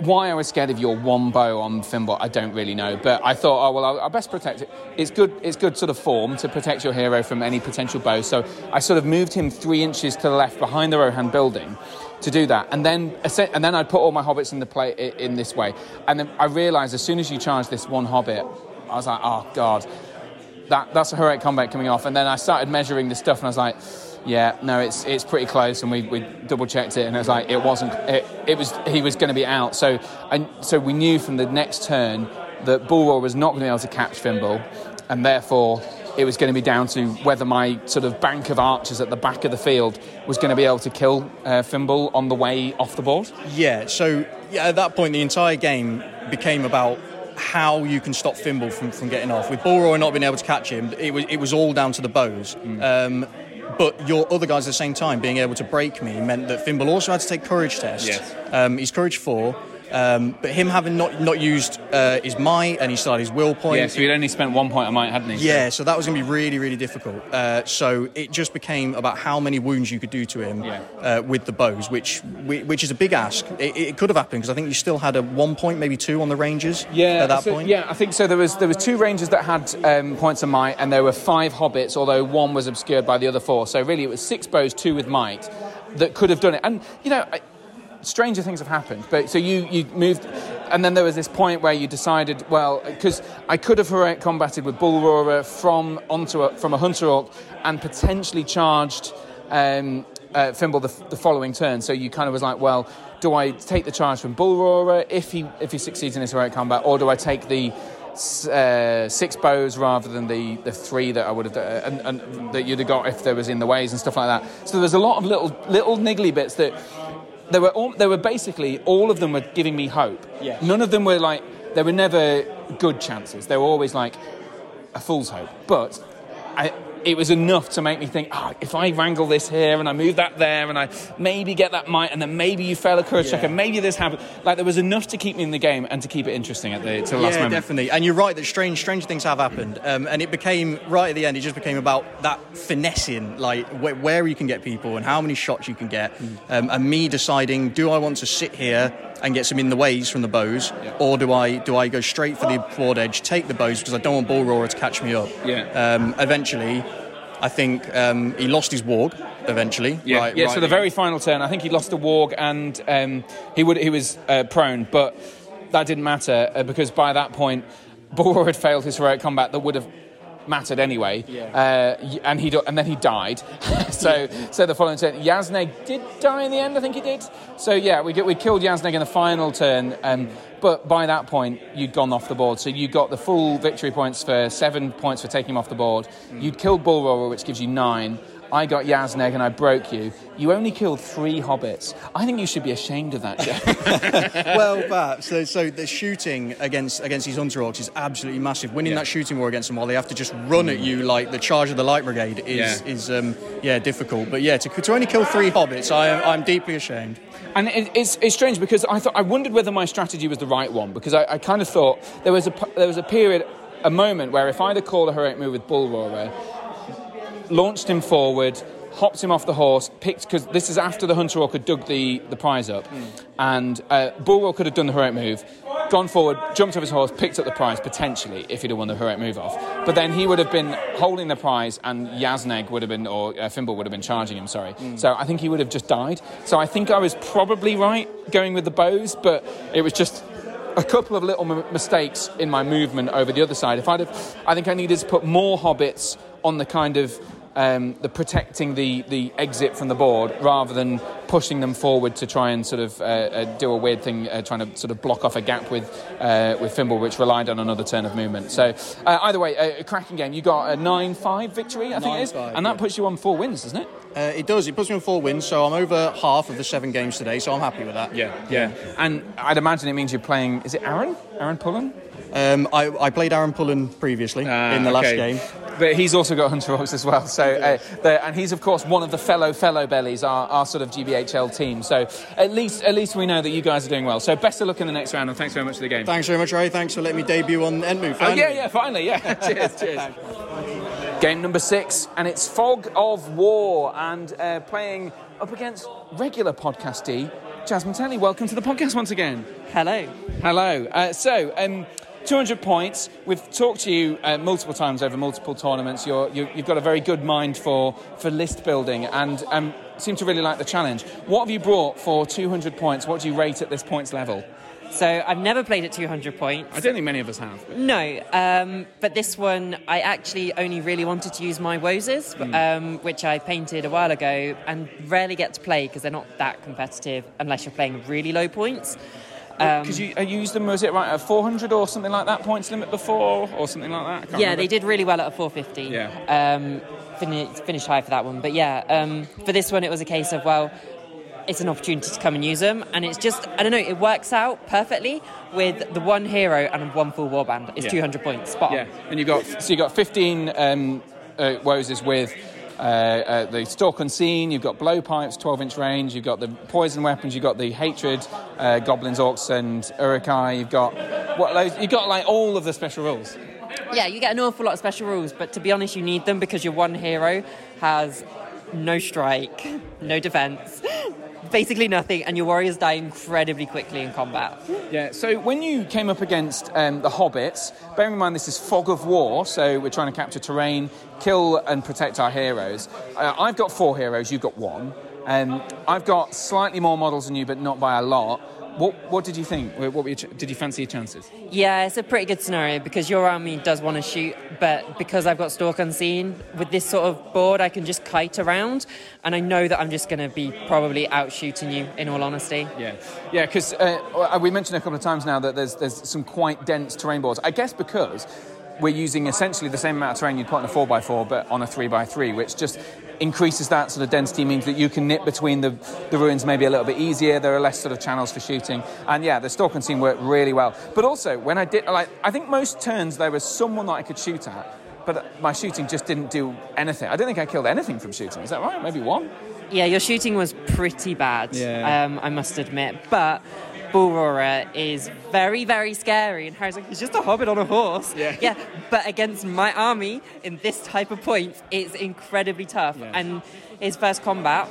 Why I was scared of your one bow on Fimbul, I don't really know. But I thought, oh, well, I'll, I'll best protect it. It's good It's good sort of form to protect your hero from any potential bow. So I sort of moved him three inches to the left behind the Rohan building to do that. And then and then I'd put all my hobbits in the play in this way. And then I realised as soon as you charge this one hobbit, I was like, oh, God, that that's a heroic combat coming off. And then I started measuring this stuff, and I was like, yeah, no, it's it's pretty close, and we, we double checked it, and it was like it wasn't. It, it was he was going to be out, so and so we knew from the next turn that Bulroar was not going to be able to catch Fimbul, and therefore it was going to be down to whether my sort of bank of archers at the back of the field was going to be able to kill uh, Fimbul on the way off the board. Yeah, so yeah, at that point the entire game became about how you can stop Fimbul from, from getting off. With Bulroar not being able to catch him, it was it was all down to the bows. Mm. Um, But your other guys at the same time being able to break me meant that Fimbul also had to take courage tests. Yes. Um, he's courage four, um, but him having not not used uh, his might and he started his will point. Yeah, so he'd only spent one point of might, hadn't he? Yeah, so that was going to be really, really difficult. Uh, so it just became about how many wounds you could do to him yeah. uh, with the bows, which which is a big ask. It, it could have happened because I think you still had a one point, maybe two on the rangers yeah, at that so, point. Yeah, I think so. There was there was two rangers that had um, points of might, and there were five hobbits, although one was obscured by the other four. So really, it was six bows, two with might, that could have done it. And you know. I, stranger things have happened, but so you you moved, and then there was this point where you decided, well, because I could have heroic combated with Bulroar from onto a, from a hunter orc and potentially charged um, uh, Fimbul the, the following turn. So you kind of was like, well, do I take the charge from Bulroar if he if he succeeds in his heroic combat, or do I take the Uh, six bows rather than the, the three that I would have uh, and, and that you'd have got if there was in the ways and stuff like that. So there was a lot of little little niggly bits that there were all, there were basically all of them were giving me hope. Yes. None of them were like there were never good chances. They were always like a fool's hope. But I, it was enough to make me think, oh, if I wrangle this here and I move that there and I maybe get that might and then maybe you fail a courage yeah. check and maybe this happens. Like, there was enough to keep me in the game and to keep it interesting at the, to the yeah, last moment. Yeah, definitely. And you're right that strange strange things have happened. Um, and it became, right at the end, it just became about that finessing, like wh- where you can get people and how many shots you can get. Mm. Um, and me deciding, do I want to sit here and get some in the ways from the bows, yeah. or do I do I go straight for the broad edge, take the bows because I don't want Bulroar to catch me up? Yeah. Um, eventually, I think um, he lost his warg. Eventually, yeah. Right, yeah. Right so the here. very final turn, I think he lost a warg, and um, he would he was uh, prone, but that didn't matter uh, because by that point, Bulroar had failed his heroic combat that would have mattered anyway. Yeah. Uh, and he and then he died. so so the following turn, Yazneg did die in the end. I think he did. So yeah, we we killed Yazneg in the final turn. Um, but by that point, you'd gone off the board. So you got the full victory points for seven points for taking him off the board. Mm. You'd killed Bulroar, which gives you nine. I got Yazneg and I broke you. You only killed three hobbits. I think you should be ashamed of that, Jeff. Well, perhaps. So, so the shooting against against these hunter orcs is absolutely massive. Winning yeah. that shooting war against them while they have to just run at you like the charge of the light brigade is yeah. is um, yeah difficult. But yeah, to, to only kill three hobbits, I, I'm deeply ashamed. And it, it's it's strange because I thought I wondered whether my strategy was the right one because I, I kind of thought there was a there was a period, a moment where if I'd have called a heroic move with Bulroar, launched him forward, hopped him off the horse, picked, because this is after the hunter orc had dug the, the prize up, mm. and uh, Bulroar could have done the heroic move, gone forward, jumped off his horse, picked up the prize, potentially, if he'd have won the heroic move off. But then he would have been holding the prize, and Yazneg would have been, or uh, Fimbul would have been charging him, sorry. Mm. So I think he would have just died. So I think I was probably right going with the bows, but it was just a couple of little m- mistakes in my movement over the other side. If I'd have, I think I needed to put more hobbits on the kind of um, the protecting the, the exit from the board rather than pushing them forward to try and sort of uh, uh, do a weird thing, uh, trying to sort of block off a gap with uh, with Fimbul, which relied on another turn of movement. So uh, either way, a, a cracking game. You got a nine five victory, I think it is, five, and that yeah. puts you on four wins, doesn't it? Uh, it does. It puts me on four wins, so I'm over half of the seven games today, so I'm happy with that. Yeah, yeah. And I'd imagine it means you're playing, is it Aaron? Aaron Pullen? Um, I, I played Aaron Pullen previously uh, in the last okay. game. But he's also got Hunter Orcs as well. So, uh, the, and he's, of course, one of the fellow fellow bellies, our, our sort of G B H L team. So at least at least we know that you guys are doing well. So best of luck in the next round, and thanks very much for the game. Thanks very much, Ray. Thanks for letting me debut on Endmove. Oh, yeah, yeah, finally, yeah. Cheers, cheers. Game number six, and it's Fog of War, and uh, playing up against regular podcastee Jasmine Telly. Welcome to the podcast once again. Hello. Hello. Uh, so, um... two hundred points. We've talked to you uh, multiple times over multiple tournaments. You're, you, you've got a very good mind for, for list building and um, seem to really like the challenge. What have you brought for two hundred points? What do you rate at this points level? So I've never played at two hundred points. I don't think many of us have. But... No, um, but this one, I actually only really wanted to use my Wozes, mm. um, which I painted a while ago and rarely get to play because they're not that competitive unless you're playing really low points. Because um, you, you used them, was it right at four hundred or something like that points limit before or something like that? I can't yeah, remember. They did really well at a four fifty. Yeah. Um, finished, finished high for that one. But yeah, um, for this one, it was a case of, well, it's an opportunity to come and use them, and it's just, I don't know, it works out perfectly with the one hero and one full warband. It's yeah. two hundred points, spot on. Yeah, and you got so you got fifteen um, uh, Wozes with uh, uh, the Stalk Unseen, you've got Blowpipes, twelve inch range, you've got the Poison Weapons, you've got the Hatred, uh, Goblins, Orcs, and Uruk-hai. You've got what you've got like all of the special rules. Yeah, you get an awful lot of special rules, but to be honest, you need them because your one hero has no strike, no defense. Basically nothing, and your warriors die incredibly quickly in combat. Yeah, so when you came up against um, the hobbits, bearing in mind this is Fog of War, so we're trying to capture terrain, kill and protect our heroes. Uh, I've got four heroes, you've got one. Um, I've got slightly more models than you, but not by a lot. What what did you think? What were your ch- did you fancy your chances? Yeah, it's a pretty good scenario because your army does want to shoot, but because I've got Stalk Unseen, with this sort of board, I can just kite around, and I know that I'm just going to be probably out-shooting you, in all honesty. Yeah, yeah, because uh, we mentioned a couple of times now that there's there's some quite dense terrain boards. I guess because we're using essentially the same amount of terrain you'd put on a four by four, but on a three by three, which just increases that sort of density, means that you can nip between the, the ruins maybe a little bit easier. There are less sort of channels for shooting. And yeah, the Stalk Unseen worked really well. But also, when I did, like, I think most turns there was someone that I could shoot at, but my shooting just didn't do anything. I don't think I killed anything from shooting. Is that right? Maybe one? Yeah, your shooting was pretty bad, yeah. um, I must admit. But Bullroarer is very, very scary. And Harry's like, he's just a hobbit on a horse. Yeah. yeah. But against my army, in this type of point, it's incredibly tough. Yeah. And his first combat,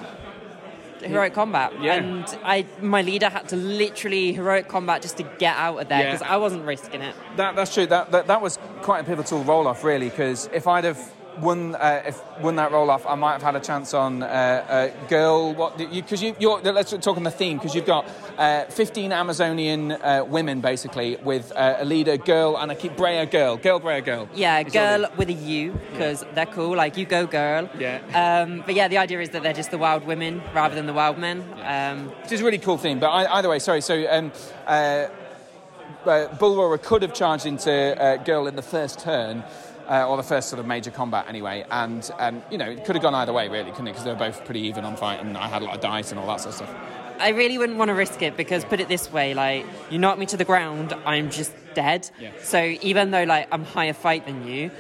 heroic yeah. combat. Yeah. And I, my leader had to literally heroic combat just to get out of there because yeah. I wasn't risking it. That, that's true. That, that that was quite a pivotal roll-off, really, because if I'd have... Won, uh, if won that roll off, I might have had a chance on uh, uh, girl. What? Because you, you, you're. Let's talk on the theme. Because you've got uh, fifteen Amazonian uh, women basically with uh, a leader, girl, and I keep Brea girl, girl Brea girl. Yeah, it's girl with a U because yeah. they're cool. Like you go girl. Yeah. Um, but yeah, the idea is that they're just the wild women rather yeah. than the wild men. Yeah. Um, Which is a really cool theme. But I, either way, sorry. So. Um, uh, uh, Bullroarer could have charged into uh, girl in the first turn. Uh, or the first sort of major combat anyway, and um, you know, it could have gone either way really, couldn't it, because they were both pretty even on fight and I had a lot of dice and all that sort of stuff. I really wouldn't want to risk it because put it this way, like you knock me to the ground, I'm just dead. Yeah. So even though like I'm higher fight than you,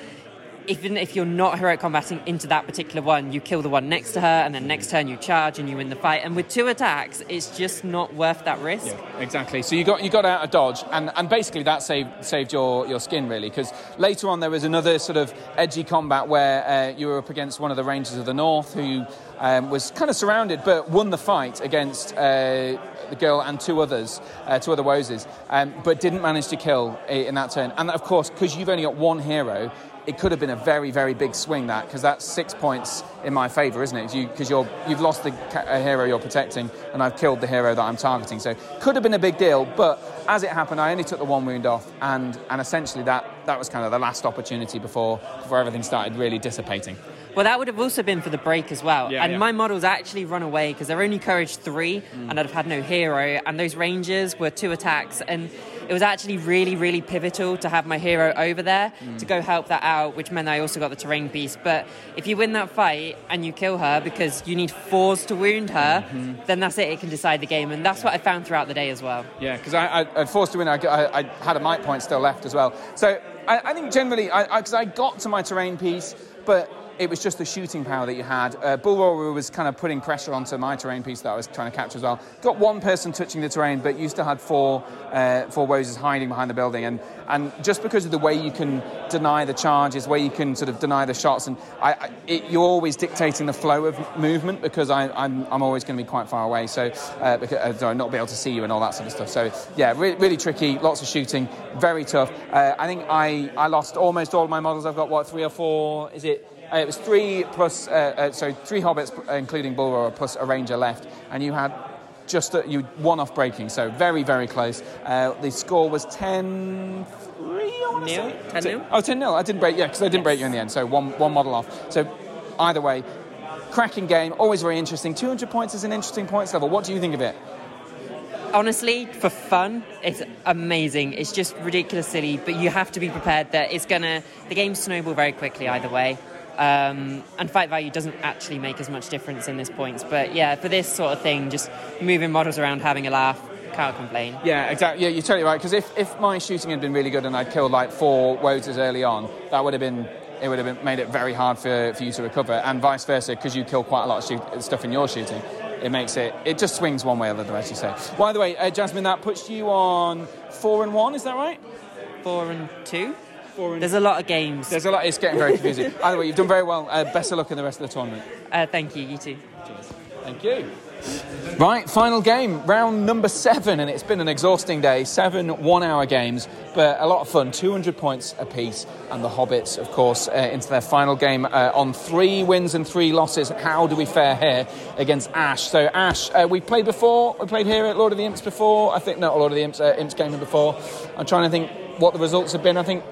even if you're not heroic combating into that particular one, you kill the one next to her and then next turn you charge and you win the fight, and with two attacks it's just not worth that risk. Yeah, exactly. So you got you got out of dodge, and, and basically that saved saved your, your skin really, because later on there was another sort of edgy combat where uh, you were up against one of the Rangers of the North who um, was kind of surrounded but won the fight against uh, the girl and two others uh, two other Wozes, um, but didn't manage to kill in that turn, and of course because you've only got one hero, it could have been a very, very big swing, that, because that's six points in my favour, isn't it? Because you, you're, you've lost the ca- hero you're protecting, and I've killed the hero that I'm targeting. So could have been a big deal, but as it happened, I only took the one wound off, and, and essentially that, that was kind of the last opportunity before before everything started really dissipating. Well, that would have also been for the break as well. Yeah, and yeah. my models actually run away because they're only courage three, mm. and I'd have had no hero, and those rangers were two attacks, and it was actually really, really pivotal to have my hero over there mm. to go help that out, which meant I also got the terrain piece. But if you win that fight and you kill her because you need fours to wound her, mm-hmm. then that's it. It can decide the game. And that's yeah. what I found throughout the day as well. Yeah, because I, I, I forced to win. I, I, I had a might point still left as well. So I, I think generally, because I, I, I got to my terrain piece, but it was just the shooting power that you had. Uh, Bulroru was kind of putting pressure onto my terrain piece that I was trying to capture as well. Got one person touching the terrain, but you still had four uh, four Roses hiding behind the building. And, and just because of the way you can deny the charges, where you can sort of deny the shots, and I, I, it, you're always dictating the flow of movement because I, I'm, I'm always going to be quite far away, so uh, because, uh, not be able to see you and all that sort of stuff. So, yeah, re- really tricky, lots of shooting, very tough. Uh, I think I, I lost almost all of my models. I've got, what, three or four, is it? Uh, it was three plus, uh, uh, so three hobbits, including Bulroru, plus a ranger left, and you had just a, you one off breaking, so very, very close. Uh, the score was ten three, I want to say. ten nil? Oh, ten nil. I didn't break, yeah, because I didn't yes. break you in the end, so one one model off. So either way, cracking game, always very interesting. two hundred points is an interesting points level. What do you think of it? Honestly, for fun, it's amazing. It's just ridiculous silly, but you have to be prepared that it's going to... The game's snowball very quickly either way. Um, and fight value doesn't actually make as much difference in this points. But, yeah, for this sort of thing, just moving models around, having a laugh, can't complain. Yeah, exactly. Yeah, you're totally right. Because if, if my shooting had been really good and I'd killed, like, four Wozers early on, that would have been... it would have been, made it very hard for, for you to recover, and vice versa, because you kill quite a lot of shoot, stuff in your shooting. It makes it... It just swings one way or the other, as you say. By the way, uh, Jasmine, that puts you on four and one, is that right? Four and two? Four and There's a lot of games. There's a lot. It's getting very confusing. Either way, you've done very well. Uh, best of luck in the rest of the tournament. Uh, thank you. You too. Cheers. Thank you. Right, final game, round number seven, and it's been an exhausting day. Seven one-hour games, but a lot of fun. two hundred points apiece, and the Hobbits, of course, uh, into their final game uh, on three wins and three losses. How do we fare here against Ash? So, Ash, uh, we played before. We played here at Lord of the Imps before. I think not Lord of the Imps, uh, Imps game before. I'm trying to think what the results have been. I think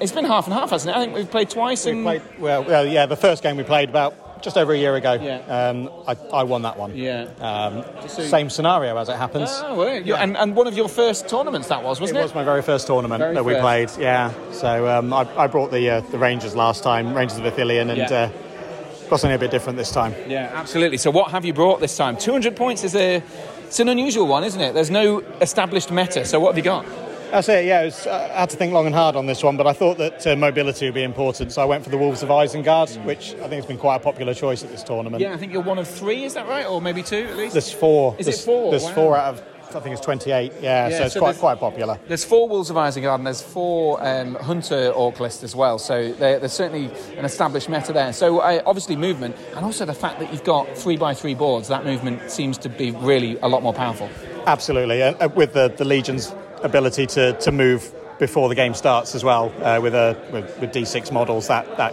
it's been half and half, hasn't it? I think we've played twice. We and... played, well, well, yeah, the first game we played about... just over a year ago, yeah. um, I, I won that one. Yeah. Um, so same scenario as it happens. Oh, right. yeah. and, and one of your first tournaments that was, wasn't it? It was my very first tournament very that first. we played. Yeah. So um, I, I brought the uh, the Rangers last time, Rangers of Ithilien, and yeah. uh, got something a bit different this time. Yeah, absolutely. So what have you brought this time? two hundred points is a it's an unusual one, isn't it? There's no established meta. So what have you got? That's it, yeah. It was, I had to think long and hard on this one, but I thought that uh, mobility would be important, so I went for the Wolves of Isengard, mm. which I think has been quite a popular choice at this tournament. Yeah, I think you're one of three, is that right? Or maybe two, at least? There's four. Is there's, it four? There's wow. four out of... I think it's twenty-eight, yeah, yeah so it's so quite quite popular. There's four Wolves of Isengard and there's four um, Hunter Orc list as well, so there's certainly an established meta there. So uh, obviously movement, and also the fact that you've got three by three boards, that movement seems to be really a lot more powerful. Absolutely, uh, with the, the Legion's ability to, to move before the game starts as well, uh, with, a, with with D six models, that... that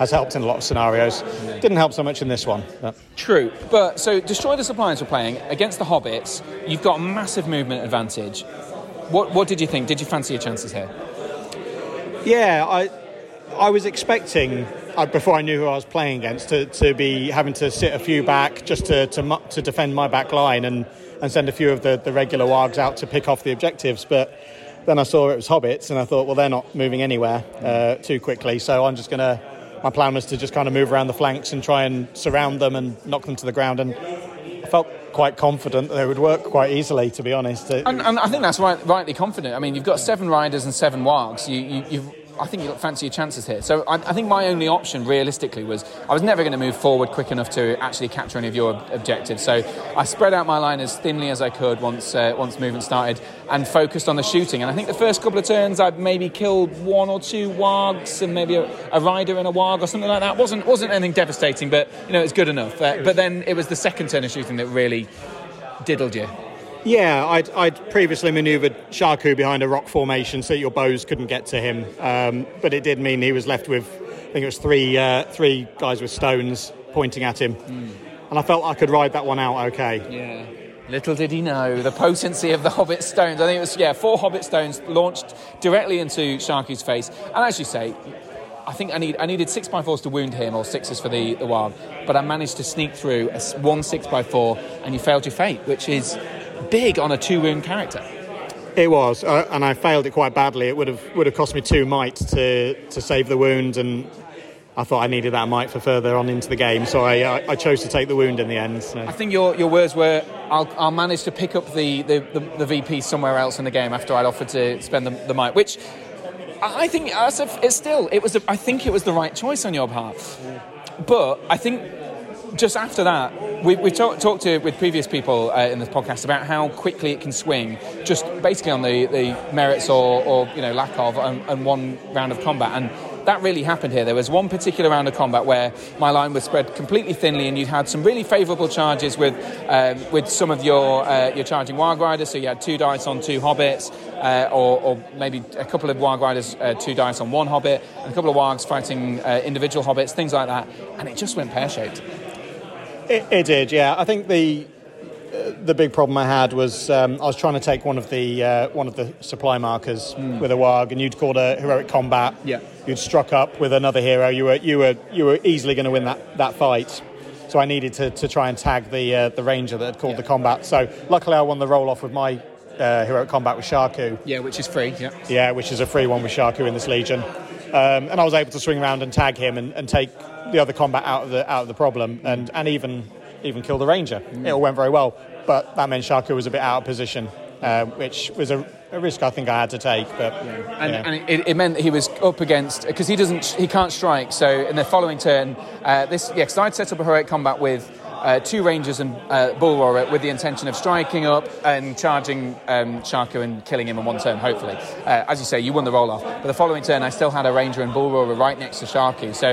has helped in a lot of scenarios. Didn't help so much in this one. But. True. But so Destroy the Suppliers we're playing against the Hobbits. You've got a massive movement advantage. What what did you think? Did you fancy your chances here? Yeah, I I was expecting, I, before I knew who I was playing against, to, to be having to sit a few back just to to, to defend my back line and, and send a few of the, the regular wargs out to pick off the objectives. But then I saw it was Hobbits and I thought, well, they're not moving anywhere uh, too quickly, so I'm just going to... My plan was to just kind of move around the flanks and try and surround them and knock them to the ground, and I felt quite confident that they would work quite easily, to be honest. It, and, and I think that's right, rightly confident. I mean, you've got seven riders and seven wargs. You, you, you've, I think you fancy your chances here. So I, I think my only option, realistically, was I was never going to move forward quick enough to actually capture any of your ob- objectives. So I spread out my line as thinly as I could once uh, once movement started, and focused on the shooting. And I think the first couple of turns I'd maybe killed one or two wargs and maybe a, a rider and a warg or something like that. Wasn't wasn't anything devastating, but you know, it's good enough. Uh, but then it was the second turn of shooting that really diddled you. Yeah, I'd, I'd previously manoeuvred Shaku behind a rock formation so that your bows couldn't get to him. Um, but it did mean he was left with, I think it was three uh, three guys with stones pointing at him. Mm. And I felt I could ride that one out okay. Yeah. Little did he know the potency of the Hobbit stones. I think it was, yeah, four Hobbit stones launched directly into Shaku's face. And as you say... I think I need I needed six by fours to wound him, or sixes for the, the warg, but I managed to sneak through a one six by four, and you failed your fate, which is big on a two wound character. It was, uh, and I failed it quite badly. It would have would have cost me two might to to save the wound, and I thought I needed that might for further on into the game, so I I, I chose to take the wound in the end. So. I think your your words were, I'll I'll manage to pick up the the, the the V P somewhere else in the game after I'd offered to spend the, the might, which. I think Asif is still. It was. The, I think it was the right choice on your part. But I think just after that, we, we've talk, talked to with previous people uh, in this podcast about how quickly it can swing, just basically on the, the merits or, or you know lack of, and, and one round of combat. And that really happened here. There was one particular round of combat where my line was spread completely thinly, and you'd had some really favourable charges with um, with some of your uh, your charging Warg Riders. So you had two dice on two Hobbits, uh, or, or maybe a couple of Warg Riders, uh, two dice on one Hobbit, and a couple of Wargs fighting uh, individual Hobbits, things like that. And it just went pear-shaped. It, it did, yeah. I think the uh, the big problem I had was um, I was trying to take one of the uh, one of the supply markers mm. with a Warg, and you'd called a heroic combat. Yeah, you'd struck up with another hero. You were you were you were easily going to win that, that fight. So I needed to, to try and tag the uh, the ranger that had called yeah. the combat. So luckily I won the roll off with my uh, heroic combat with Sharku. Yeah, which is free. Yeah, yeah, which is a free one with Sharku in this Legion, um, and I was able to swing around and tag him and, and take the other combat out of the out of the problem and, and even even kill the ranger. Mm. It all went very well, but that meant Sharku was a bit out of position, uh, which was a, a risk I think I had to take. But yeah. and, yeah. and it, it meant that he was up against, because he doesn't he can't strike. So in the following turn, uh, this yeah, because I'd set up a heroic combat with Uh, two Rangers and uh, Bull Roarer with the intention of striking up and charging um, Sharku and killing him in one turn, hopefully. Uh, as you say, you won the roll-off. But the following turn, I still had a Ranger and Bull Roarer right next to Sharku. So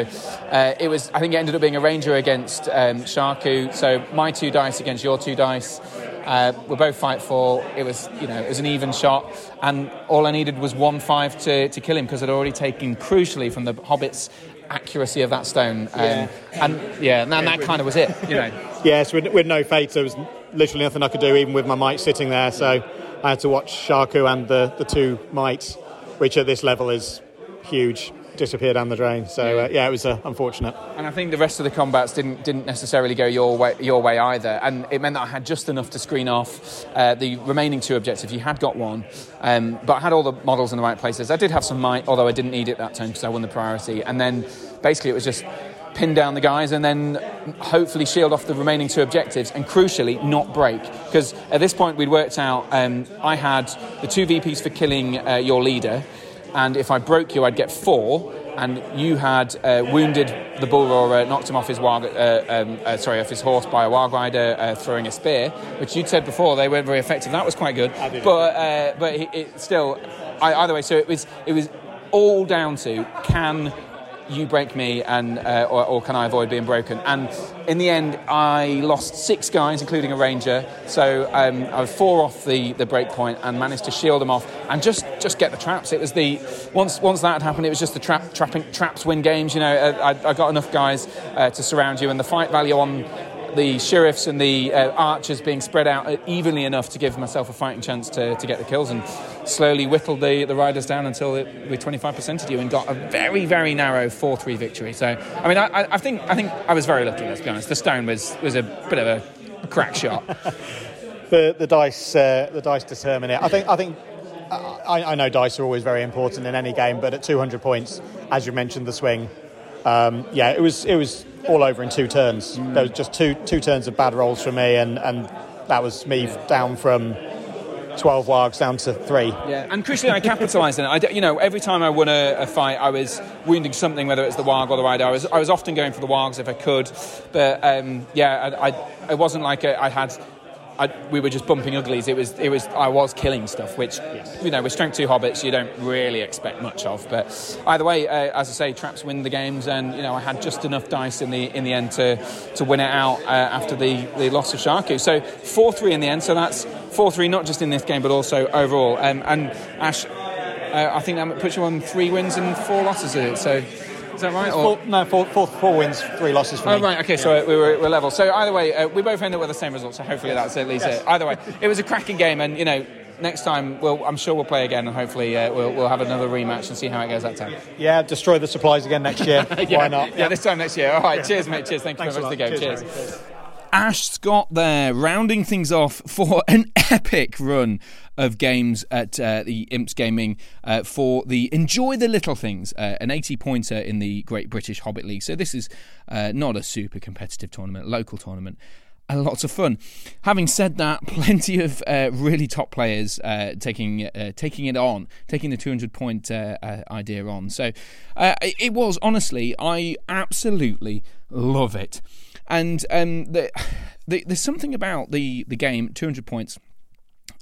uh, it was, I think it ended up being a Ranger against um, Sharku. So my two dice against your two dice. Uh, we're both fight for. It was, you know, it was an even shot. And all I needed was one five to, to kill him, because I'd already taken, crucially, from the Hobbits accuracy of that stone, um, yeah. and yeah, and that kind of was it, you know. Yes, with, with no fates, there was literally nothing I could do, even with my might sitting there. So I had to watch Sharku and the, the two mites, which at this level is huge, disappear down the drain. So uh, yeah, it was uh, unfortunate. And I think the rest of the combats didn't didn't necessarily go your way your way either, and it meant that I had just enough to screen off uh, the remaining two objectives. You had got one, um, but I had all the models in the right places. I did have some might, although I didn't need it that time because I won the priority. And then basically it was just pin down the guys and then hopefully shield off the remaining two objectives, and crucially not break, because at this point we'd worked out um, I had the two V Ps for killing uh, your leader. And if I broke you, I'd get four. And you had uh, wounded the Bull Roarer, knocked him off his warg, uh, um, uh, sorry, off his horse by a Warg Rider uh, throwing a spear, which you'd said before they weren't very effective. That was quite good, but uh, but it, it still, I, either way. So it was it was all down to, can you break me, and uh, or, or can I avoid being broken? And in the end, I lost six guys, including a ranger. So um, I was four off the, the break point and managed to shield them off and just, just get the traps. It was the once once that had happened, it was just the trap trapping traps win games. You know, I, I got enough guys uh, to surround you, and the fight value on the sheriffs and the uh, archers being spread out evenly enough to give myself a fighting chance to, to get the kills, and slowly whittled the, the riders down until it, we twenty-five percented you and got a very, very narrow four three victory. So, I mean, I, I think I think I was very lucky, let's be honest. The stone was, was a bit of a crack shot. the the dice uh, the dice determine it. I think I think I, I know dice are always very important in any game, but at two hundred points, as you mentioned, the swing. Um, yeah, it was it was all over in two turns. Mm. There was just two two turns of bad rolls for me, and, and that was me yeah. down from twelve wargs down to three. Yeah, and crucially, I capitalised on it. I, you know, every time I won a, a fight, I was wounding something, whether it's the warg or the rider. I was I was often going for the wargs if I could, but um, yeah, I, I it wasn't like a, I had. I, we were just bumping uglies. It was, it was. I was killing stuff, which, yes. you know, with strength two hobbits, you don't really expect much of. But either way, uh, as I say, traps win the games, and you know, I had just enough dice in the in the end to, to win it out uh, after the, the loss of Sharku. So four three in the end. So that's four three, not just in this game, but also overall. Um, and Ash, uh, I think that puts you on three wins and four losses. Is it? So. Is that right? Four, no, four, four, four wins, three losses for me. Oh, right, OK, so we were, we're level. So either way, uh, we both end up with the same result, so hopefully yes. that's at least yes. it. Either way, it was a cracking game, and, you know, next time, we'll, I'm sure we'll play again, and hopefully uh, we'll, we'll have another rematch and see how it goes that time. Yeah, destroy the supplies again next year. yeah. Why not? Yeah. yeah, this time next year. All right, yeah. cheers, mate, cheers. Thank you very much for the game. Cheers. cheers. cheers. Ash Scott there, rounding things off for an epic run of games at uh, the Imps Gaming uh, for the Enjoy the Little Things, uh, an eighty-pointer in the Great British Hobbit League. So this is uh, not a super competitive tournament, local tournament. a lot of fun. Having said that, plenty of uh, really top players uh, taking uh, taking it on, taking the two hundred point uh, uh, idea on. So uh, it was, honestly, I absolutely love it. And um, the, the, there's something about the, the game, two hundred points.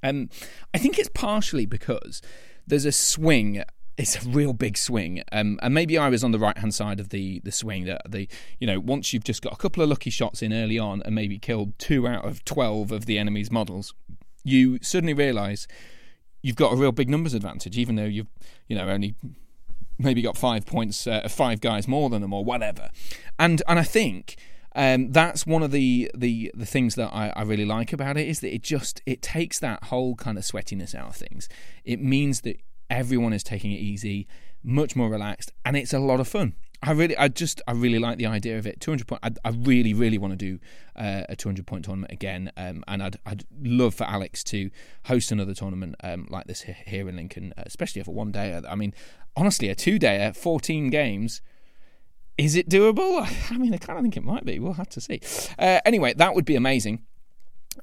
Um, I think it's partially because there's a swing. It's a real big swing, um, and maybe I was on the right-hand side of the, the swing. That the you know once you've just got a couple of lucky shots in early on and maybe killed two out of twelve of the enemy's models, you suddenly realise you've got a real big numbers advantage, even though you've you know only maybe got five points, uh, five guys more than them or whatever. And and I think um, that's one of the the, the things that I, I really like about it, is that it just it takes that whole kind of sweatiness out of things. It means that everyone is taking it easy, much more relaxed, and it's a lot of fun. I really, I just, I really like the idea of it. two hundred point. I, I really, really want to do uh, a two hundred point tournament again, um, and I'd, I'd love for Alex to host another tournament um, like this here in Lincoln, especially for one day. I mean, honestly, a two-dayer, fourteen games. Is it doable? I mean, I kind of think it might be. We'll have to see. Uh, anyway, that would be amazing.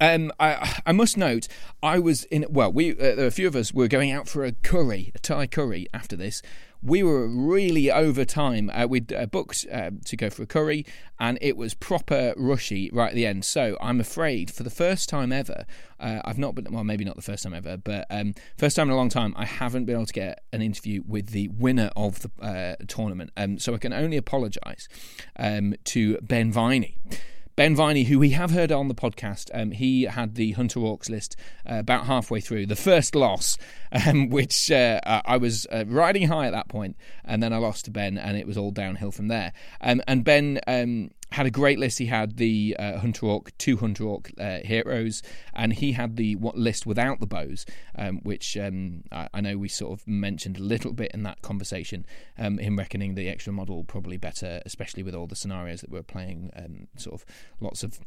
Um, I, I must note, I was in. Well, we uh, there were a few of us were going out for a curry, a Thai curry. After this, we were really over time. Uh, we'd uh, booked uh, to go for a curry, and it was proper rushy right at the end. So I'm afraid, for the first time ever, uh, I've not been. Well, maybe not the first time ever, but um, first time in a long time, I haven't been able to get an interview with the winner of the uh, tournament. Um, so I can only apologise um, to Ben Viney. Ben Viney, who we have heard on the podcast, um, he had the Hunter Orcs list uh, about halfway through, the first loss, um, which uh, I was uh, riding high at that point, and then I lost to Ben, and it was all downhill from there. Um, and Ben um, had a great list. He had the uh, Hunter Orc, two Hunter Orc uh, heroes, and he had the what list without the bows, um, which um, I, I know we sort of mentioned a little bit in that conversation, um, him reckoning the extra model probably better, especially with all the scenarios that we're playing, um, sort of lots of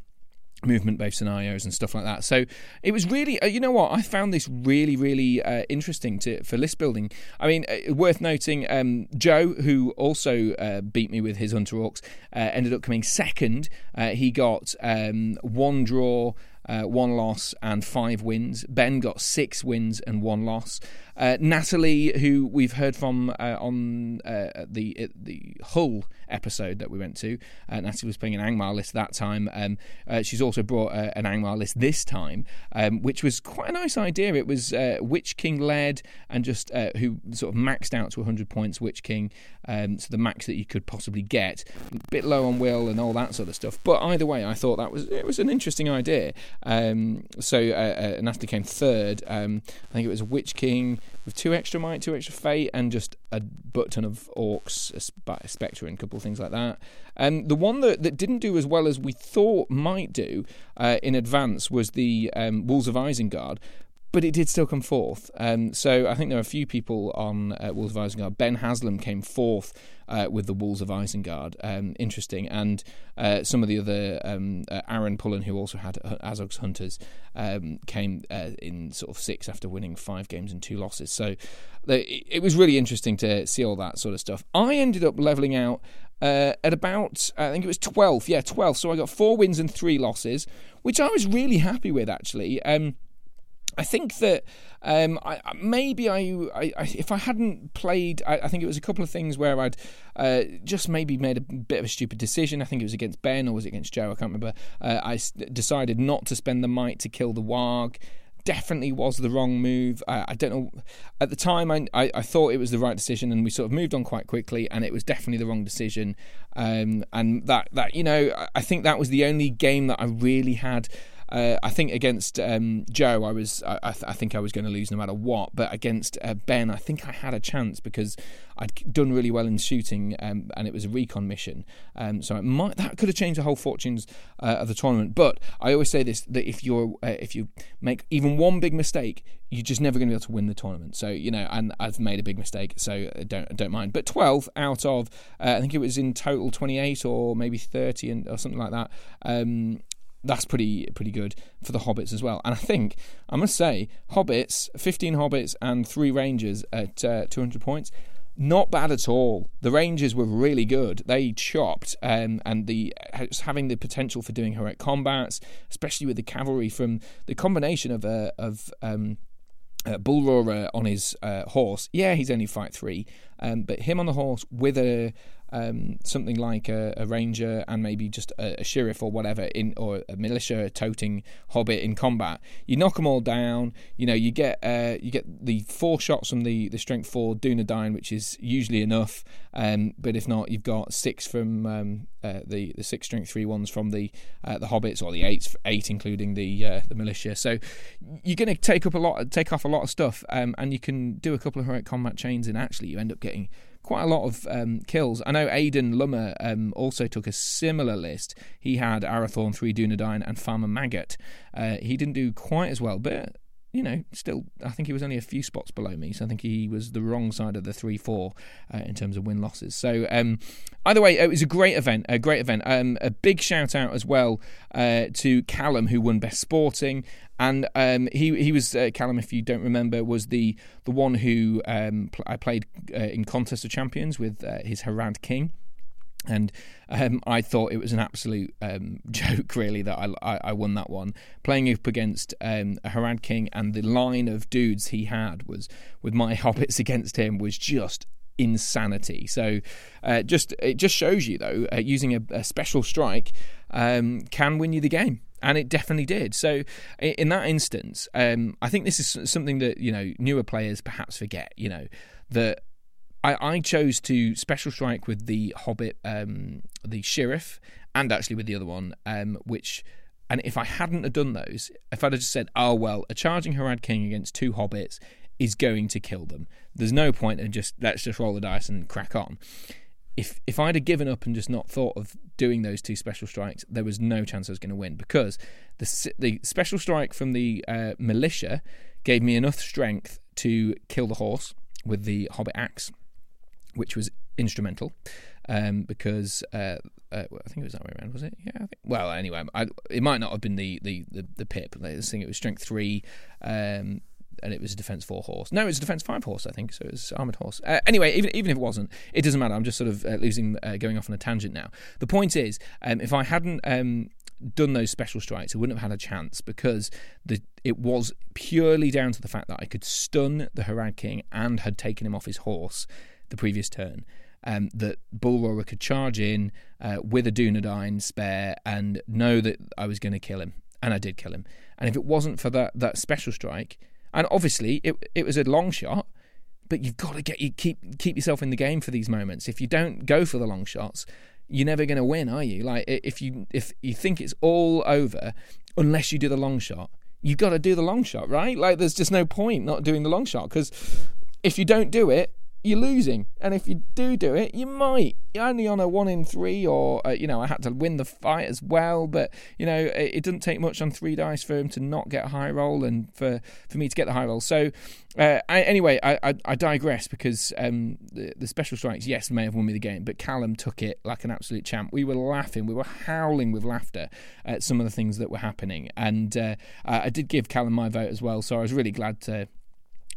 movement-based scenarios and stuff like that. So it was really, uh, you know what, I found this really, really uh, interesting to for list building. I mean, uh, worth noting, um, Joe, who also uh, beat me with his Hunter Orcs, uh, ended up coming second. Uh, he got um, one draw, Uh, one loss and five wins. Ben got six wins and one loss. Uh, Natalie, who we've heard from uh, on uh, the uh, the Hull episode that we went to, uh, Natalie was playing an Angmar list that time. Um, uh, she's also brought uh, an Angmar list this time, um, which was quite a nice idea. It was uh, Witch King led, and just uh, who sort of maxed out to one hundred points Witch King, um, so the max that you could possibly get. A bit low on will and all that sort of stuff. But either way, I thought that was it was an interesting idea. Um, so uh, uh, Natalie came third. Um, I think it was a Witch King with two extra might, two extra fate, and just a butt ton of orcs, a, sp- a spectre, and a couple of things like that. Um, the one that, that didn't do as well as we thought might do uh, in advance was the um, Wolves of Isengard, but it did still come fourth. Um, so I think there are a few people on uh, Wolves of Isengard. Ben Haslam came fourth uh, with the Wolves of Isengard. Um, interesting. And uh, some of the other, um, uh, Aaron Pullen, who also had Azog's Hunters, um, came uh, in sort of sixth after winning five games and two losses. So the, it was really interesting to see all that sort of stuff. I ended up levelling out Uh, at about, I think it was twelfth. Yeah, twelfth. So I got four wins and three losses, which I was really happy with, actually. Um, I think that um, I, maybe I, I, if I hadn't played, I, I think it was a couple of things where I'd uh, just maybe made a bit of a stupid decision. I think it was against Ben, or was it against Joe? I can't remember. Uh, I decided not to spend the might to kill the warg. Definitely was the wrong move. I, I don't know. At the time, I, I, I thought it was the right decision, and we sort of moved on quite quickly, and it was definitely the wrong decision. Um, and that, that, you know, I think that was the only game that I really had. Uh, I think against um, Joe, I was I, I, th- I think I was going to lose no matter what. But against uh, Ben, I think I had a chance because I'd done really well in shooting, um, and it was a recon mission. Um, so it might, that could have changed the whole fortunes uh, of the tournament. But I always say this: that if you're uh, if you make even one big mistake, you're just never going to be able to win the tournament. So you know, and I've made a big mistake, so don't don't mind. But twelve out of uh, I think it was in total twenty-eight or maybe thirty and or something like that. Um, That's pretty pretty good for the Hobbits as well. And I think, I must say, Hobbits, fifteen Hobbits and three Rangers at uh, two hundred points, Not bad at all. The Rangers were really good. They chopped, um, and the having the potential for doing heroic combats, especially with the cavalry, from the combination of uh, of um, uh, Bull Roarer on his uh, horse. Yeah, he's only five three, um, but him on the horse with a um, something like a, a ranger and maybe just a, a sheriff or whatever, in or a militia toting hobbit in combat. You knock them all down. You know, you get uh, you get the four shots from the, the strength four Dunedain, which is usually enough. Um, but if not, you've got six from um, uh, the the six strength three ones from the uh, the hobbits, or the eights eight including the uh, the militia. So you're going to take up a lot, take off a lot of stuff, um, and you can do a couple of heroic combat chains, and actually you end up getting quite a lot of um, kills. I know Aidan Lummer um, also took a similar list. He had Arathorn, three Dunedain, and Farmer Maggot. Uh, he didn't do quite as well, but, you know, still, I think he was only a few spots below me, so I think he was the wrong side of the three four uh, in terms of win-losses. So, um, either way, it was a great event, a great event. Um, a big shout-out as well uh, to Callum, who won Best Sporting. And um, he he was uh, Callum, if you don't remember, was the the one who um, pl- I played uh, in Contest of Champions with uh, his Harad King, and um, I thought it was an absolute um, joke, really, that I, I, I won that one. Playing up against um, a Harad King, and the line of dudes he had was with my hobbits against him was just insanity. So uh, just it just shows you, though, uh, using a, a special strike um, can win you the game. And it definitely did. So in that instance, um, I think this is something that, you know, newer players perhaps forget, you know, that I, I chose to special strike with the Hobbit, um, the Sheriff, and actually with the other one, um, which... And if I hadn't have done those, if I'd have just said, oh, well, a charging Harad King against two Hobbits is going to kill them, there's no point in just, let's just roll the dice and crack on. If if I'd have given up and just not thought of doing those two special strikes, there was no chance I was going to win, because the the special strike from the uh, militia gave me enough strength to kill the horse with the hobbit axe, which was instrumental, um, because uh, uh, I think it was that way around, was it? Yeah. I think, well, anyway, I, it might not have been the the the, the pip. I think it was strength three. Um, and it was a defence four horse. No, it was a defence five horse, I think, so it was armoured horse. Uh, anyway, even even if it wasn't, it doesn't matter. I'm just sort of uh, losing, uh, going off on a tangent now. The point is, um, if I hadn't um, done those special strikes, I wouldn't have had a chance, because the it was purely down to the fact that I could stun the Harad King and had taken him off his horse the previous turn. Um, that Bull Roarer could charge in uh, with a Dunedain spare and know that I was going to kill him. And I did kill him. And if it wasn't for that that special strike... And obviously, it it was a long shot, but you've got to get you keep keep yourself in the game for these moments. If you don't go for the long shots, you're never going to win, are you? Like if you if you think it's all over unless you do the long shot, you've got to do the long shot, right? Like there's just no point not doing the long shot, because if you don't do it, you're losing, and if you do do it, you might. You're only on a one in three, or uh, you know, I had to win the fight as well. But you know, it, it doesn't take much on three dice for him to not get a high roll, and for, for me to get the high roll. So uh, I, anyway, I, I, I digress, because um, the, the special strikes, yes, may have won me the game, but Callum took it like an absolute champ. We were laughing, we were howling with laughter at some of the things that were happening, and uh, I did give Callum my vote as well. So I was really glad to.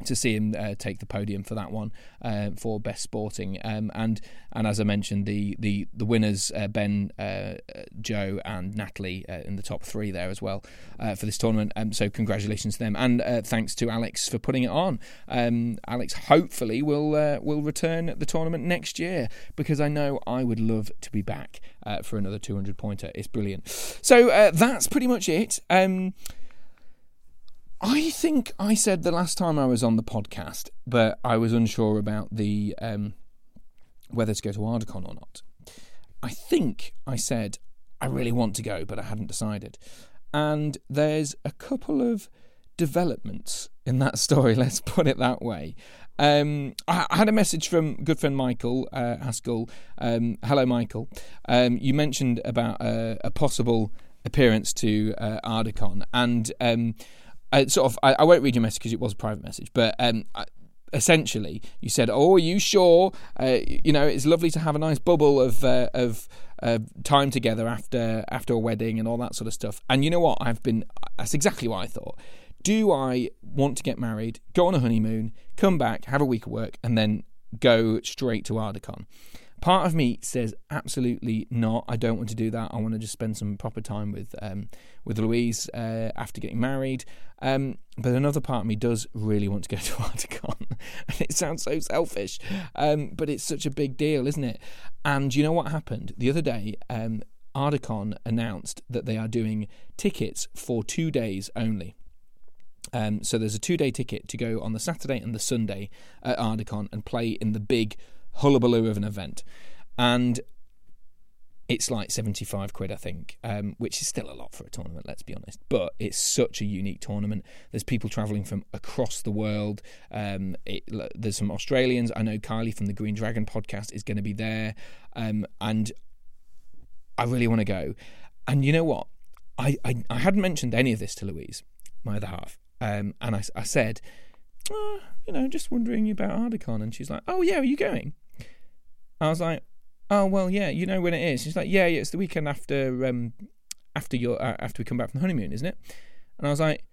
to see him uh, take the podium for that one, uh, for Best Sporting. Um, and and as I mentioned, the the, the winners, uh, Ben, uh, Joe and Natalie, uh, in the top three there as well uh, for this tournament. Um, so congratulations to them. And uh, thanks to Alex for putting it on. Um, Alex hopefully will, uh, will return at the tournament next year, because I know I would love to be back uh, for another two hundred pointer. It's brilliant. So uh, that's pretty much it. Um I think I said the last time I was on the podcast, but I was unsure about the um, whether to go to Ardcon or not. I think I said I really want to go, but I hadn't decided. And there's a couple of developments in that story, let's put it that way. Um, I had a message from good friend Michael uh, Haskell. Um, hello, Michael. Um, you mentioned about uh, a possible appearance to uh, Ardcon, and... Um, Uh, sort of, I, I won't read your message because it was a private message, but um, I, essentially you said, "Oh, are you sure? Uh, you know, it's lovely to have a nice bubble of uh, of uh, time together after after a wedding and all that sort of stuff." And you know what? I've been. That's exactly what I thought. Do I want to get married, go on a honeymoon, come back, have a week of work, and then go straight to Ardacan. Part of me says, absolutely not. I don't want to do that. I want to just spend some proper time with um, with Louise uh, after getting married. Um, but another part of me does really want to go to Ardacan. And it sounds so selfish, um, but it's such a big deal, isn't it? And you know what happened? The other day, um, Ardacan announced that they are doing tickets for two days only. Um, so there's a two-day ticket to go on the Saturday and the Sunday at Ardacan and play in the big hullabaloo of an event, and it's like seventy-five quid, I think, um, which is still a lot for a tournament, let's be honest, but it's such a unique tournament. There's people travelling from across the world. Um, it, there's some Australians. I know Kylie from the Green Dragon podcast is going to be there, um, and I really want to go. And you know what? I, I, I hadn't mentioned any of this to Louise, my other half, um, and I, I said, oh, you know, just wondering about Ardacan, and she's like, oh yeah, are you going? I was like, oh, well, yeah, you know when it is. She's like, yeah, yeah, it's the weekend after um, after your uh, after we come back from the honeymoon, isn't it? And I was like,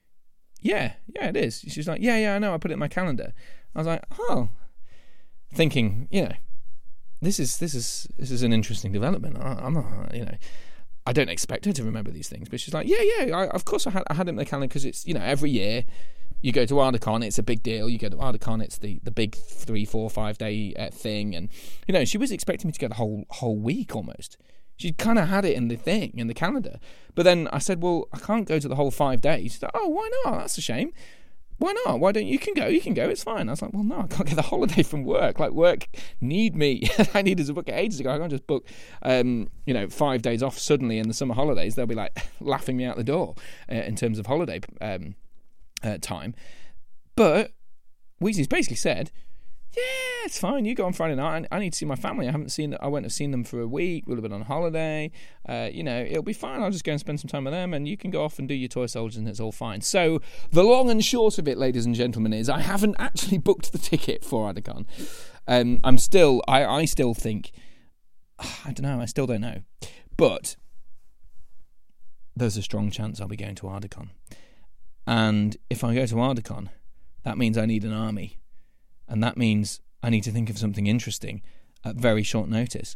yeah, yeah, it is. She's like, yeah, yeah, I know, I put it in my calendar. I was like, oh, thinking, you know, this is this is this is an interesting development. I, I'm not, you know, I don't expect her to remember these things, but she's like, yeah, yeah, I, of course I had I had it in the calendar because it's, you know, every year. You go to Ardacan, it's a big deal. You go to Ardacan, it's the, the big three, four, five day uh, thing. And, you know, she was expecting me to go the whole whole week almost. She kind of had it in the thing, in the calendar. But then I said, well, I can't go to the whole five days. She's like, oh, why not? That's a shame. Why not? Why don't you can go? You can go. It's fine. I was like, well, no, I can't get a holiday from work. Like, work need me. I needed to book it ages ago. I can't just book, um, you know, five days off suddenly in the summer holidays. They'll be like laughing me out the door uh, in terms of holiday um Uh, time. But Weezy's basically said, yeah, it's fine, you go on Friday night. I, I need to see my family. I haven't seen them. I won't have seen them for a week. We'll have been on holiday. Uh, you know, it'll be fine. I'll just go and spend some time with them, and you can go off and do your toy soldiers, and it's all fine. So the long and short of it, ladies and gentlemen, is I haven't actually booked the ticket for Ardacan. Um, I'm still, I, I still think, I don't know, I still don't know. But there's a strong chance I'll be going to Ardacan. And if I go to Ardacan, that means I need an army. And that means I need to think of something interesting at very short notice.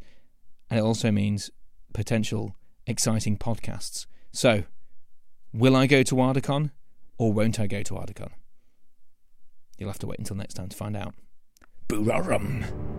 And it also means potential exciting podcasts. So, will I go to Ardacan or won't I go to Ardacan? You'll have to wait until next time to find out. Boo-ra-rum.